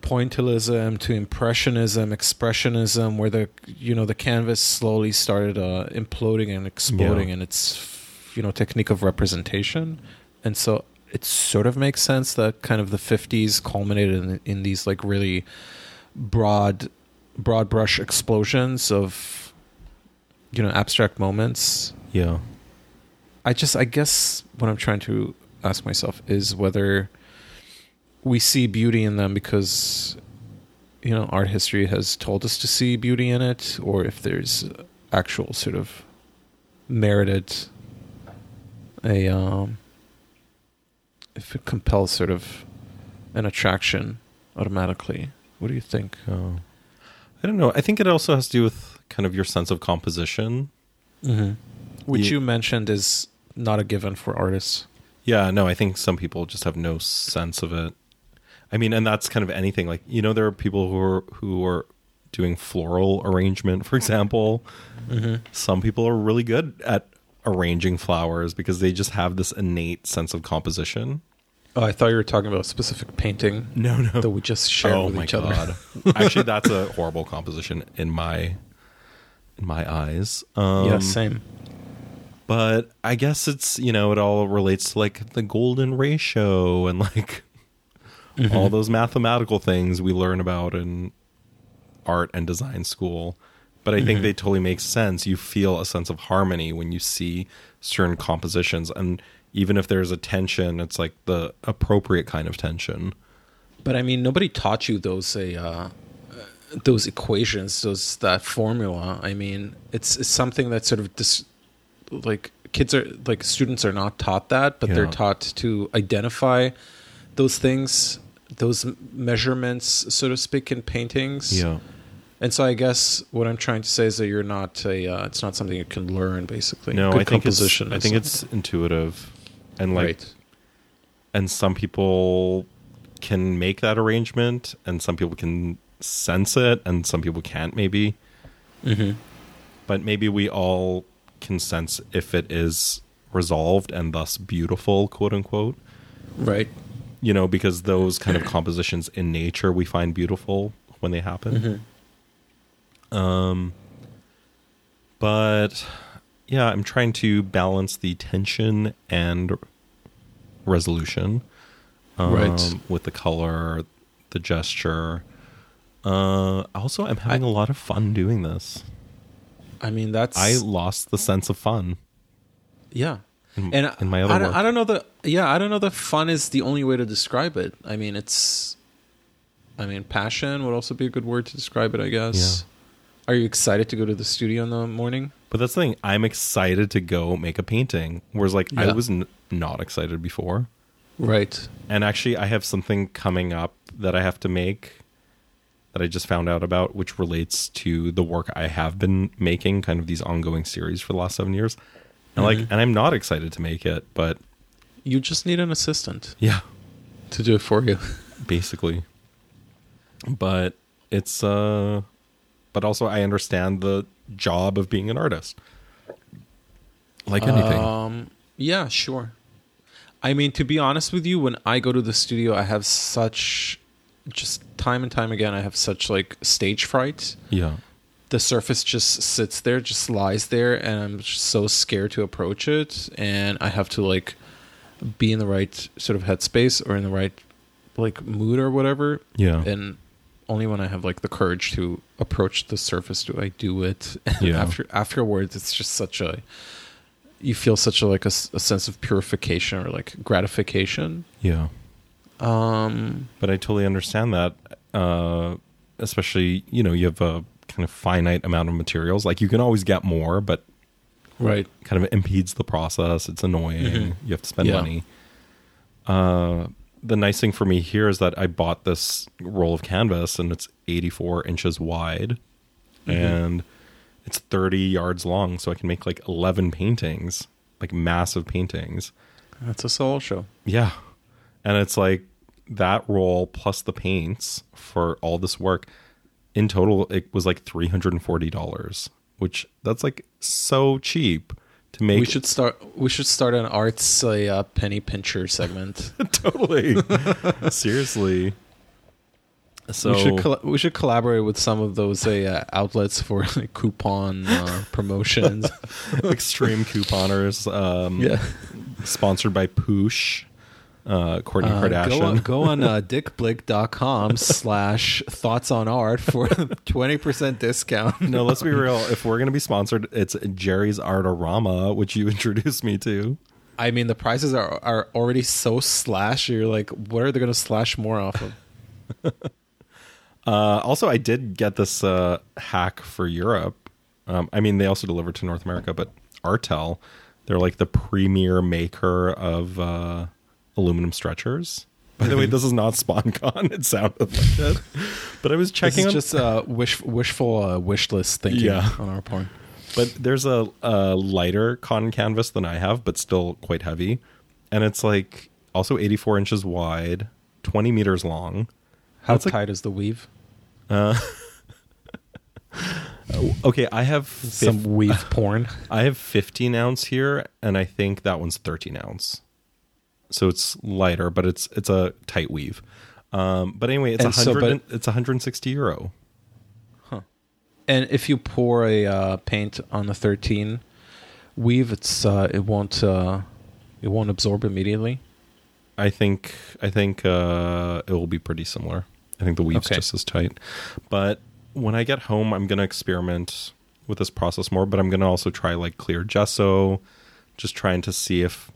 pointillism to Impressionism, Expressionism, where the, you know, the canvas slowly started uh, imploding and exploding yeah. in its, you know, technique of representation. And so it sort of makes sense that kind of the fifties culminated in, in these like really broad, broad brush explosions of, you know, abstract moments. Yeah. I just, I guess what I'm trying to ask myself is whether we see beauty in them because, you know, art history has told us to see beauty in it, or if there's actual sort of merited a, um, if it compels sort of an attraction automatically. What do you think? Oh. I don't know. I think it also has to do with kind of your sense of composition, mm-hmm. which you, you mentioned is not a given for artists. Yeah, no, I think some people just have no sense of it. I mean, and that's kind of anything. Like, you know, there are people who are who are doing floral arrangement, for example. Mm-hmm. Some people are really good at arranging flowers because they just have this innate sense of composition. Oh, I thought you were talking about a specific painting. No, no, that we just shared oh, with my each God. Other. Actually, that's a horrible composition in my. In my eyes. Um, yeah, same. But I guess it's, you know, it all relates to like the golden ratio and like mm-hmm. all those mathematical things we learn about in art and design school. But I mm-hmm. think they totally make sense. You feel a sense of harmony when you see certain compositions. And even if there's a tension, it's like the appropriate kind of tension. But I mean, nobody taught you those, say, uh, those equations, those that formula. I mean, it's, it's something that sort of dis, like kids are like students are not taught that, but yeah. they're taught to identify those things, those measurements, so to speak, in paintings. Yeah. And so I guess what I'm trying to say is that you're not a. Uh, it's not something you can learn, basically. No, Good I think it's, I think it's intuitive, and like, right. and some people can make that arrangement, and some people can. Sense it, and some people can't, maybe mm-hmm. but maybe we all can sense if it is resolved and thus beautiful, quote unquote, right? You know, because those kind of compositions in nature we find beautiful when they happen. Mm-hmm. Um but yeah, I'm trying to balance the tension and resolution um, right with the color, the gesture. Uh, also, I'm having I, a lot of fun doing this. I mean, that's... I lost the sense of fun. Yeah. In, and in my other I, work. I don't know the... Yeah, I don't know the fun is the only way to describe it. I mean, it's... I mean, passion would also be a good word to describe it, I guess. Yeah. Are you excited to go to the studio in the morning? But that's the thing. I'm excited to go make a painting. Whereas, like, yeah. I was n- not excited before. Right. And actually, I have something coming up that I have to make... that I just found out about, which relates to the work I have been making, kind of these ongoing series for the last seven years. And mm-hmm. like, and I'm not excited to make it, but... You just need an assistant. Yeah. to do it for you, basically. But it's uh, but also I understand the job of being an artist, like anything. Um, yeah, sure. I mean, to be honest with you, when I go to the studio, I have such, just time and time again, I have such like stage fright. Yeah. The surface just sits there, just lies there, and I'm just so scared to approach it. And I have to like be in the right sort of headspace or in the right like mood or whatever. Yeah. And only when I have like the courage to approach the surface do I do it. And yeah. After afterwards, it's just such a, you feel such a like a, a sense of purification or like gratification. Yeah. Um. But I totally understand that. Uh, especially, you know, you have a kind of finite amount of materials. Like you can always get more, but right, kind of impedes the process. It's annoying. Mm-hmm. You have to spend yeah. money. Uh, the nice thing for me here is that I bought this roll of canvas and it's eighty-four inches wide, mm-hmm. and it's thirty yards long. So I can make like eleven paintings, like massive paintings. That's a solo show. Yeah. And it's like that roll plus the paints for all this work. In total, it was like three hundred forty dollars, which that's like so cheap to make. We should start. We should start an arts uh, penny pincher segment. Totally, seriously. So we should col- we should collaborate with some of those uh, outlets for like, coupon uh, promotions. Extreme couponers. Um, yeah, sponsored by Poosh. Uh, Courtney uh, Kardashian. Go on, go on uh, dick blick dot com slash thoughts on art for twenty percent discount. No, let's be real. If we're going to be sponsored, it's Jerry's Artorama, which you introduced me to. I mean, the prices are, are already so slash. You're like, what are they going to slash more off of? uh, also, I did get this uh, hack for Europe. Um, I mean, they also deliver to North America, but Artel, they're like the premier maker of... Uh, aluminum stretchers. By the way, this is not SpawnCon. It sounded like that, but I was checking. It's just a uh, wish, wishful uh, wish list thinking yeah. on our part. But there's a, a lighter cotton canvas than I have, but still quite heavy, and it's like also eighty-four inches wide, twenty meters long. How tight like, is the weave? Uh, okay, I have fif- some weave porn. I have fifteen ounce here, and I think that one's thirteen ounce. So it's lighter, but it's it's a tight weave. Um, but anyway, it's one hundred. So, it's one hundred sixty euro. Huh. And if you pour a uh, paint on the thirteen weave, it's uh, it won't uh, it won't absorb immediately. I think I think uh, it will be pretty similar. I think the weave's okay. just as tight. But when I get home, I'm gonna experiment with this process more. But I'm gonna also try like clear gesso, just trying to see if.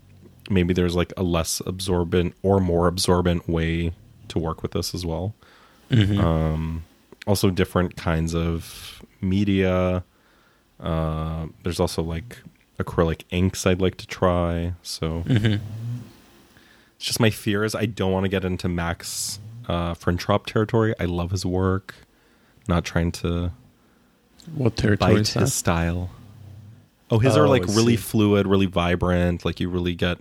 Maybe there's like a less absorbent or more absorbent way to work with this as well. Mm-hmm. Um, also different kinds of media. Uh, there's also like acrylic inks I'd like to try. So mm-hmm. It's just my fear is I don't want to get into Max uh, Frentrop territory. I love his work. Not trying to what territory bite is that? His style. Oh, his oh, are like really see. fluid, really vibrant. Like you really get...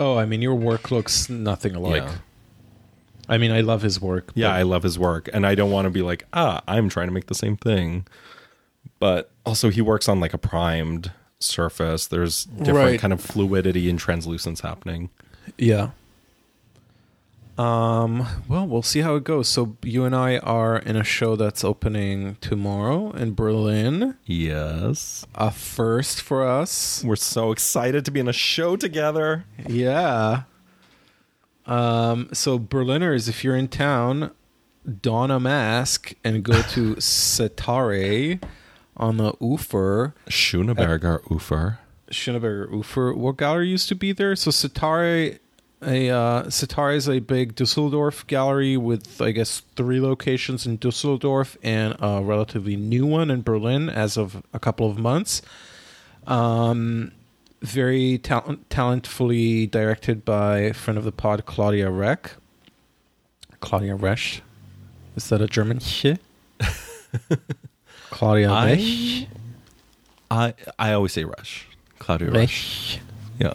Oh, I mean, your work looks nothing alike. Yeah. I mean, I love his work. Yeah, I love his work. And I don't want to be like, ah, I'm trying to make the same thing. But also he works on like a primed surface. There's different right. kind of fluidity and translucence happening. Yeah. Um. Well, we'll see how it goes. So you and I are in a show that's opening tomorrow in Berlin. Yes. A first for us. We're so excited to be in a show together. Yeah. Um. So Berliners, if you're in town, don a mask and go to Setare on the Ufer. Schöneberger at, Ufer. Schöneberger Ufer. What gallery used to be there? So Setare... A uh, Setare is a big Düsseldorf gallery with, I guess, three locations in Düsseldorf and a relatively new one in Berlin as of a couple of months. Um, very ta- talentfully directed by a friend of the pod, Claudia Rech. Claudia Rech. Is that a German? Claudia Rech. I, I I always say Rech. Claudia Rech. Rech. Yeah.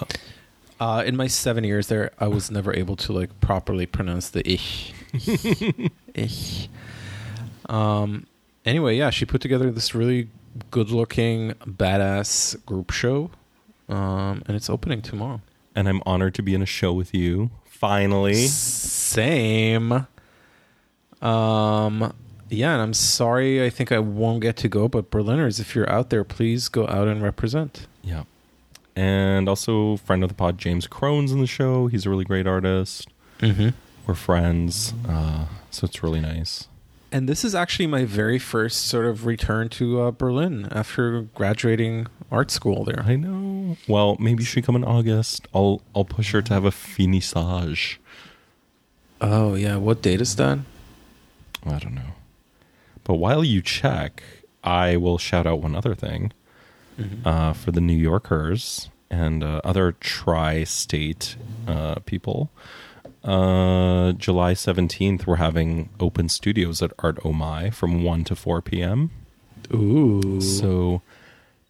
Uh, in my seven years there, I was never able to like properly pronounce the ich. Ich. Um, anyway, yeah, she put together this really good-looking, badass group show, um, and it's opening tomorrow. And I'm honored to be in a show with you. Finally. Same. Um, yeah, and I'm sorry I think I won't get to go, but Berliners, if you're out there, please go out and represent. Yeah. And also, friend of the pod, James Crone's in the show. He's a really great artist. Mm-hmm. We're friends, uh, so it's really nice. And this is actually my very first sort of return to uh, Berlin after graduating art school there. I know. Well, maybe you should come in August. I'll I'll push her to have a finissage. Oh, yeah. What date is that? I don't know. But while you check, I will shout out one other thing. Mm-hmm. uh, for the New Yorkers and uh, other tri-state uh, people. Uh, July seventeenth, we're having open studios at Art Omi from one to four p.m. Ooh. So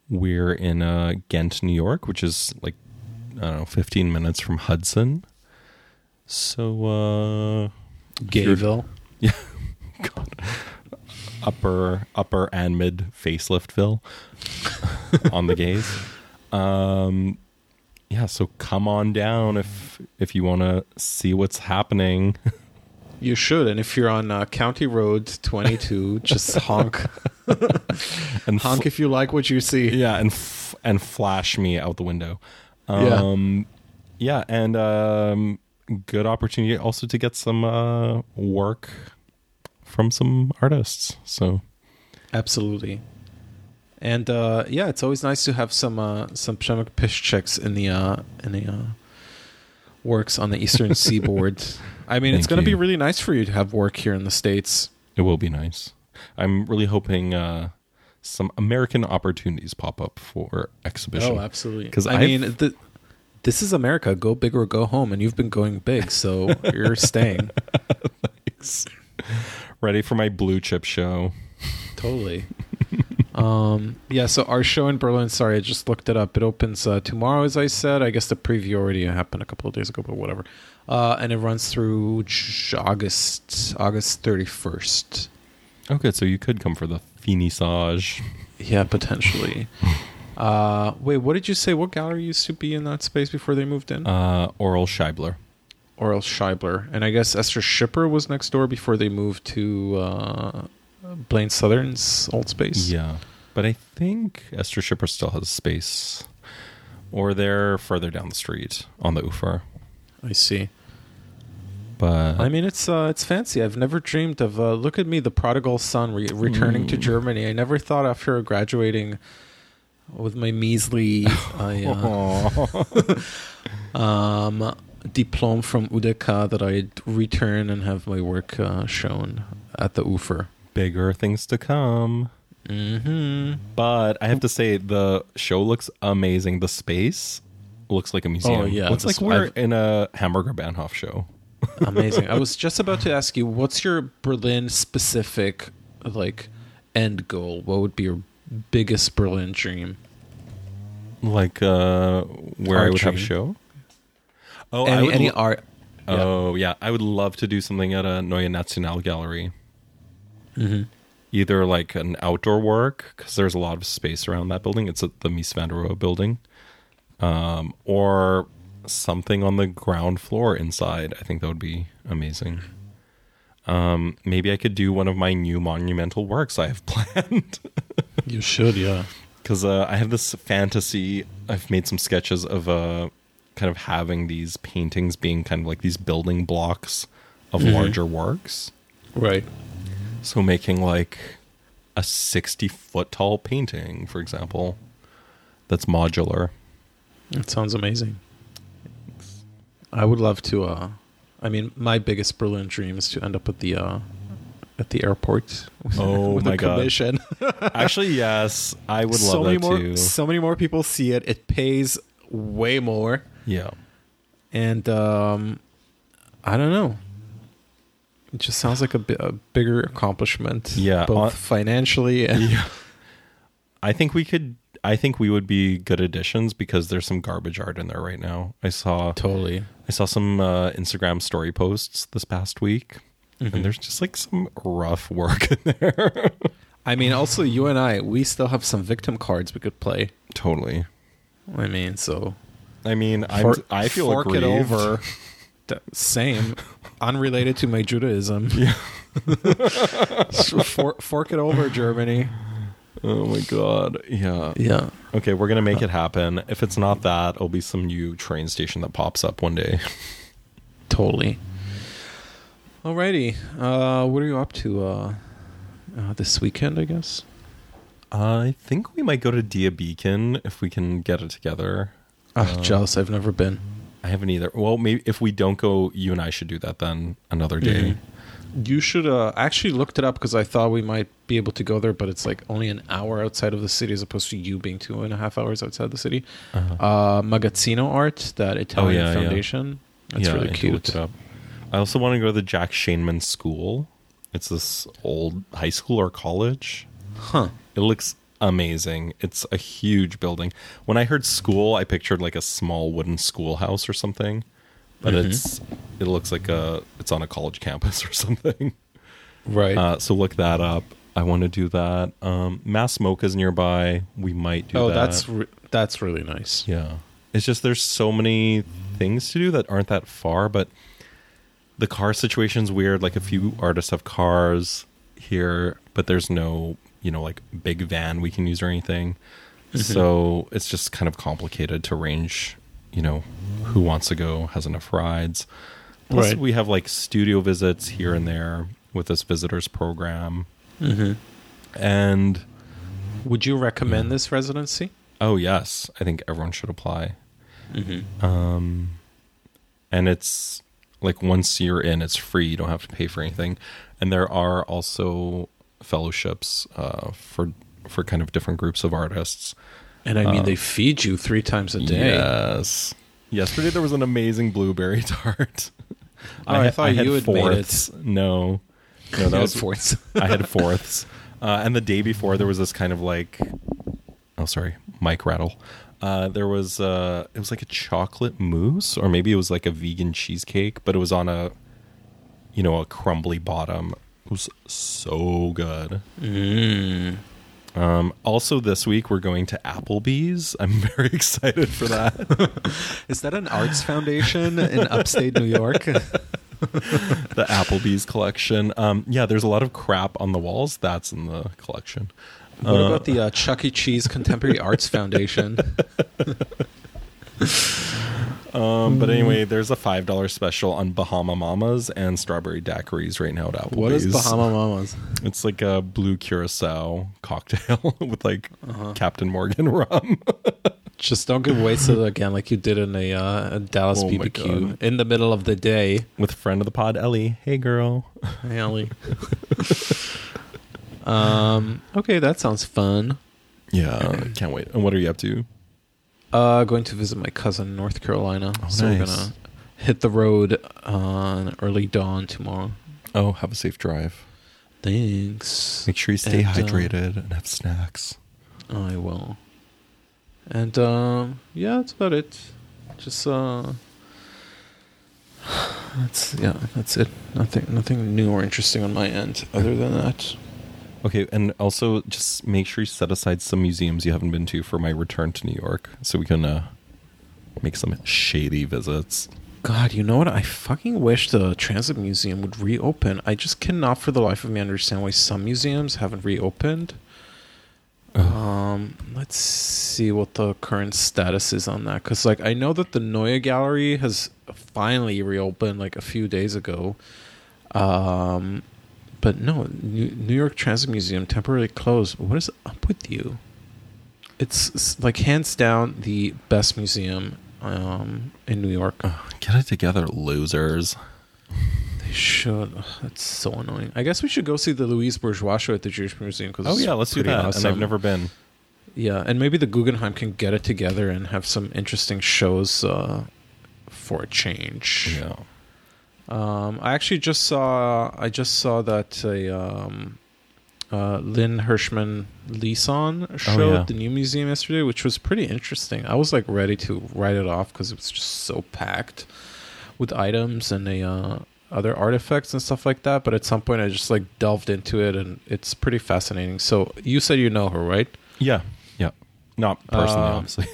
we're in uh, Ghent, New York, which is like, I don't know, fifteen minutes from Hudson. So, uh... Gayville. Yeah. God. Upper, upper and mid faceliftville on the gays. Um... Yeah, so come on down if if you want to see what's happening. You should, and if you're on uh, County Road twenty-two, just honk, and honk fl- if you like what you see. Yeah, and f- and flash me out the window. Um, yeah, yeah, and um, good opportunity also to get some uh, work from some artists. So, absolutely. And uh, yeah, it's always nice to have some uh, some Przemek Piszczek's in the uh, in the uh, works on the Eastern Seaboard. I mean, Thank it's going to be really nice for you to have work here in the States. It will be nice. I'm really hoping uh, some American opportunities pop up for exhibition. Oh, absolutely. 'Cause I I've... mean, the, this is America. Go big or go home. And you've been going big, so you're staying. Thanks. Ready for my blue chip show. Totally. Um, yeah, so our show in Berlin, sorry, I just looked it up. It opens uh, tomorrow, as I said. I guess the preview already happened a couple of days ago, but whatever. Uh, and it runs through August August thirty-first. Okay, so you could come for the finissage. Yeah, potentially. uh, wait, what did you say? What gallery used to be in that space before they moved in? Uh, Oral Scheibler. Oral Scheibler. And I guess Esther Schipper was next door before they moved to... Uh, Blaine Southern's old space. Yeah. But I think Esther Schipper still has space. Or they're further down the street on the Ufer. I see. But I mean, it's uh, it's fancy. I've never dreamed of, uh, look at me, the prodigal son re- returning mm. to Germany. I never thought after graduating with my measly uh, um, diploma from U D K that I'd return and have my work uh, shown at the Ufer. Bigger things to come. Mm-hmm. But I have to say, the show looks amazing. The space looks like a museum. Oh, yeah. Looks like we're I've, in a Hamburger Bahnhof show. Amazing. I was just about to ask you, what's your Berlin-specific like end goal? What would be your biggest Berlin dream? Like uh, where art I would dream. Have a show? Oh, any, I would any l- art. Oh, yeah. yeah. I would love to do something at a Neue National Gallery. Mm-hmm. Either like an outdoor work, because there's a lot of space around that building. It's at the Mies van der Rohe building, um, or something on the ground floor inside. I think that would be amazing. Um, maybe I could do one of my new monumental works I have planned. You should, yeah. Because uh, I have this fantasy. I've made some sketches of uh, kind of having these paintings being kind of like these building blocks of mm-hmm. larger works. Right. So making like a sixty foot tall painting, for example, that's modular. That sounds amazing. Thanks. I would love to. Uh, I mean, my biggest Berlin dream is to end up at the uh, at the airport. With, oh with my a commission. God! Actually, yes, I would so love many that more, too. So many more people see it. It pays way more. Yeah, and um, I don't know. It just sounds like a, b- a bigger accomplishment, yeah, both on, financially and... Yeah. I think we could I think we would be good additions because there's some garbage art in there right now. I saw totally. I saw some uh, Instagram story posts this past week, mm-hmm. and there's just like some rough work in there. I mean, also you and I, we still have some victim cards we could play. Totally. I mean, so. I mean, I'm, for, I feel fork aggrieved. It over. Same, unrelated to my Judaism. Yeah. for, fork it over, Germany. Oh my god. Yeah. Yeah. Okay, we're gonna make it happen. If it's not that, it'll be some new train station that pops up one day. Totally. Alrighty. Uh, what are you up to uh, uh, this weekend? I guess. I think we might go to Dia Beacon if we can get it together. Oh, um, jealous! I've never been. I haven't either. Well, maybe if we don't go, you and I should do that then another day. Mm-hmm. You should. Uh, I actually looked it up because I thought we might be able to go there, but it's like only an hour outside of the city as opposed to you being two and a half hours outside the city. Uh-huh. Uh, Magazzino Art, that Italian oh, yeah, foundation. Yeah. That's yeah, really I cute. I also want to go to the Jack Shainman School. It's this old high school or college. Huh. It looks amazing. It's a huge building. When I heard school, I pictured like a small wooden schoolhouse or something, but mm-hmm. it's it looks like a it's on a college campus or something, right? Uh, so look that up. I want to do that. Um, Mass Mocha is nearby. We might do. Oh, that. that's re- that's really nice. Yeah, it's just there's so many things to do that aren't that far, but the car situation's weird. Like a few artists have cars here, but there's no. You know, like big van we can use or anything. Mm-hmm. So it's just kind of complicated to arrange, you know, who wants to go, has enough rides. Plus, right. we have like studio visits here and there with this visitors program. Mm-hmm. And would you recommend yeah. this residency? Oh, yes. I think everyone should apply. Mm-hmm. Um, and it's like once you're in, it's free. You don't have to pay for anything. And there are also fellowships uh for for kind of different groups of artists, and I mean um, they feed you three times a day. Yes. Yesterday there was an amazing blueberry tart. Oh, I, I thought I had you had fourths. Made it. No, no, that was fourths. I had fourths, uh, and the day before there was this kind of like, oh sorry, mic rattle. Uh, there was uh, it was like a chocolate mousse, or maybe it was like a vegan cheesecake, but it was on a, you know, a crumbly bottom. Was so good. Mm. Um, also, this week we're going to Applebee's. I'm very excited for that. Is that an arts foundation in upstate New York? The Applebee's collection. Um, yeah, there's a lot of crap on the walls. That's in the collection. What uh, about the uh, Chuck E. Cheese Contemporary Arts Foundation? Um, but anyway, there's a five dollars special on Bahama Mamas and strawberry daiquiris right now at Applebee's. What is Bahama Mamas? It's like a blue curacao cocktail with like uh-huh. Captain Morgan rum. Just don't get wasted again like you did in a, uh, a Dallas oh B B Q in the middle of the day. With friend of the pod, Ellie. Hey, girl. Hey, Ellie. um, okay, that sounds fun. Yeah, can't wait. And what are you up to? Uh, going to visit my cousin in North Carolina. Oh, so nice. We're gonna hit the road on early dawn tomorrow. Oh, have a safe drive. Thanks. Make sure you stay and, hydrated uh, and have snacks. I will. And um, yeah, that's about it. Just uh, that's yeah, that's it. Nothing, nothing new or interesting on my end other than that. Okay, and also just make sure you set aside some museums you haven't been to for my return to New York so we can uh, make some shady visits. God, you know what? I fucking wish the Transit Museum would reopen. I just cannot for the life of me understand why some museums haven't reopened. Um, let's see what the current status is on that. Because like, I know that the Neue Gallery has finally reopened like a few days ago. Um... But no, New York Transit Museum temporarily closed. What is up with you? It's, it's like hands down the best museum um, in New York. Oh, get it together, losers. They should. Oh, that's so annoying. I guess we should go see the Louise Bourgeois show at the Jewish Museum. Cause oh, yeah, let's do that. Awesome. And I've never been. Yeah, and maybe the Guggenheim can get it together and have some interesting shows uh, for a change. Yeah. Um, I actually just saw I just saw that a um, uh, Lynn Hirschman Leeson show oh, yeah. at the New Museum yesterday, which was pretty interesting. I was like ready to write it off because it was just so packed with items and a, uh, other artifacts and stuff like that. But at some point, I just like delved into it, and it's pretty fascinating. So you said you know her, right? Yeah, yeah. Not personally, uh, obviously.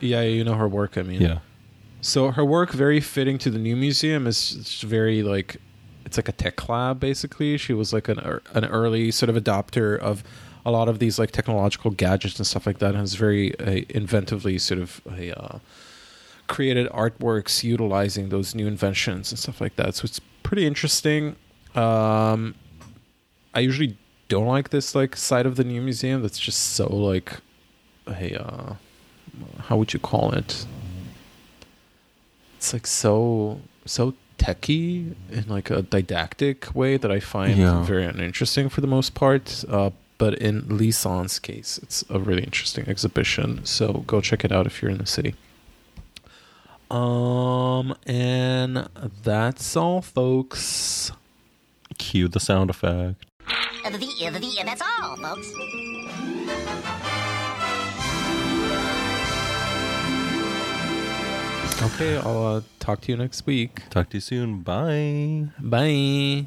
Yeah, you know her work. I mean, yeah. So her work, very fitting to the New Museum, is very like. It's like a tech lab, basically. She was like an an early sort of adopter of a lot of these like technological gadgets and stuff like that, and has very uh, inventively sort of uh, created artworks utilizing those new inventions and stuff like that. So it's pretty interesting. Um, I usually don't like this like side of the New Museum that's just so like, hey, uh, how would you call it? It's like so so. techie in like a didactic way that I find yeah. very uninteresting for the most part. Uh, but in Leeson's case, it's a really interesting exhibition. So go check it out if you're in the city. Um, and that's all, folks. Cue the sound effect. The, the, the, that's all, folks. Okay, I'll uh, talk to you next week. Talk to you soon. Bye. Bye.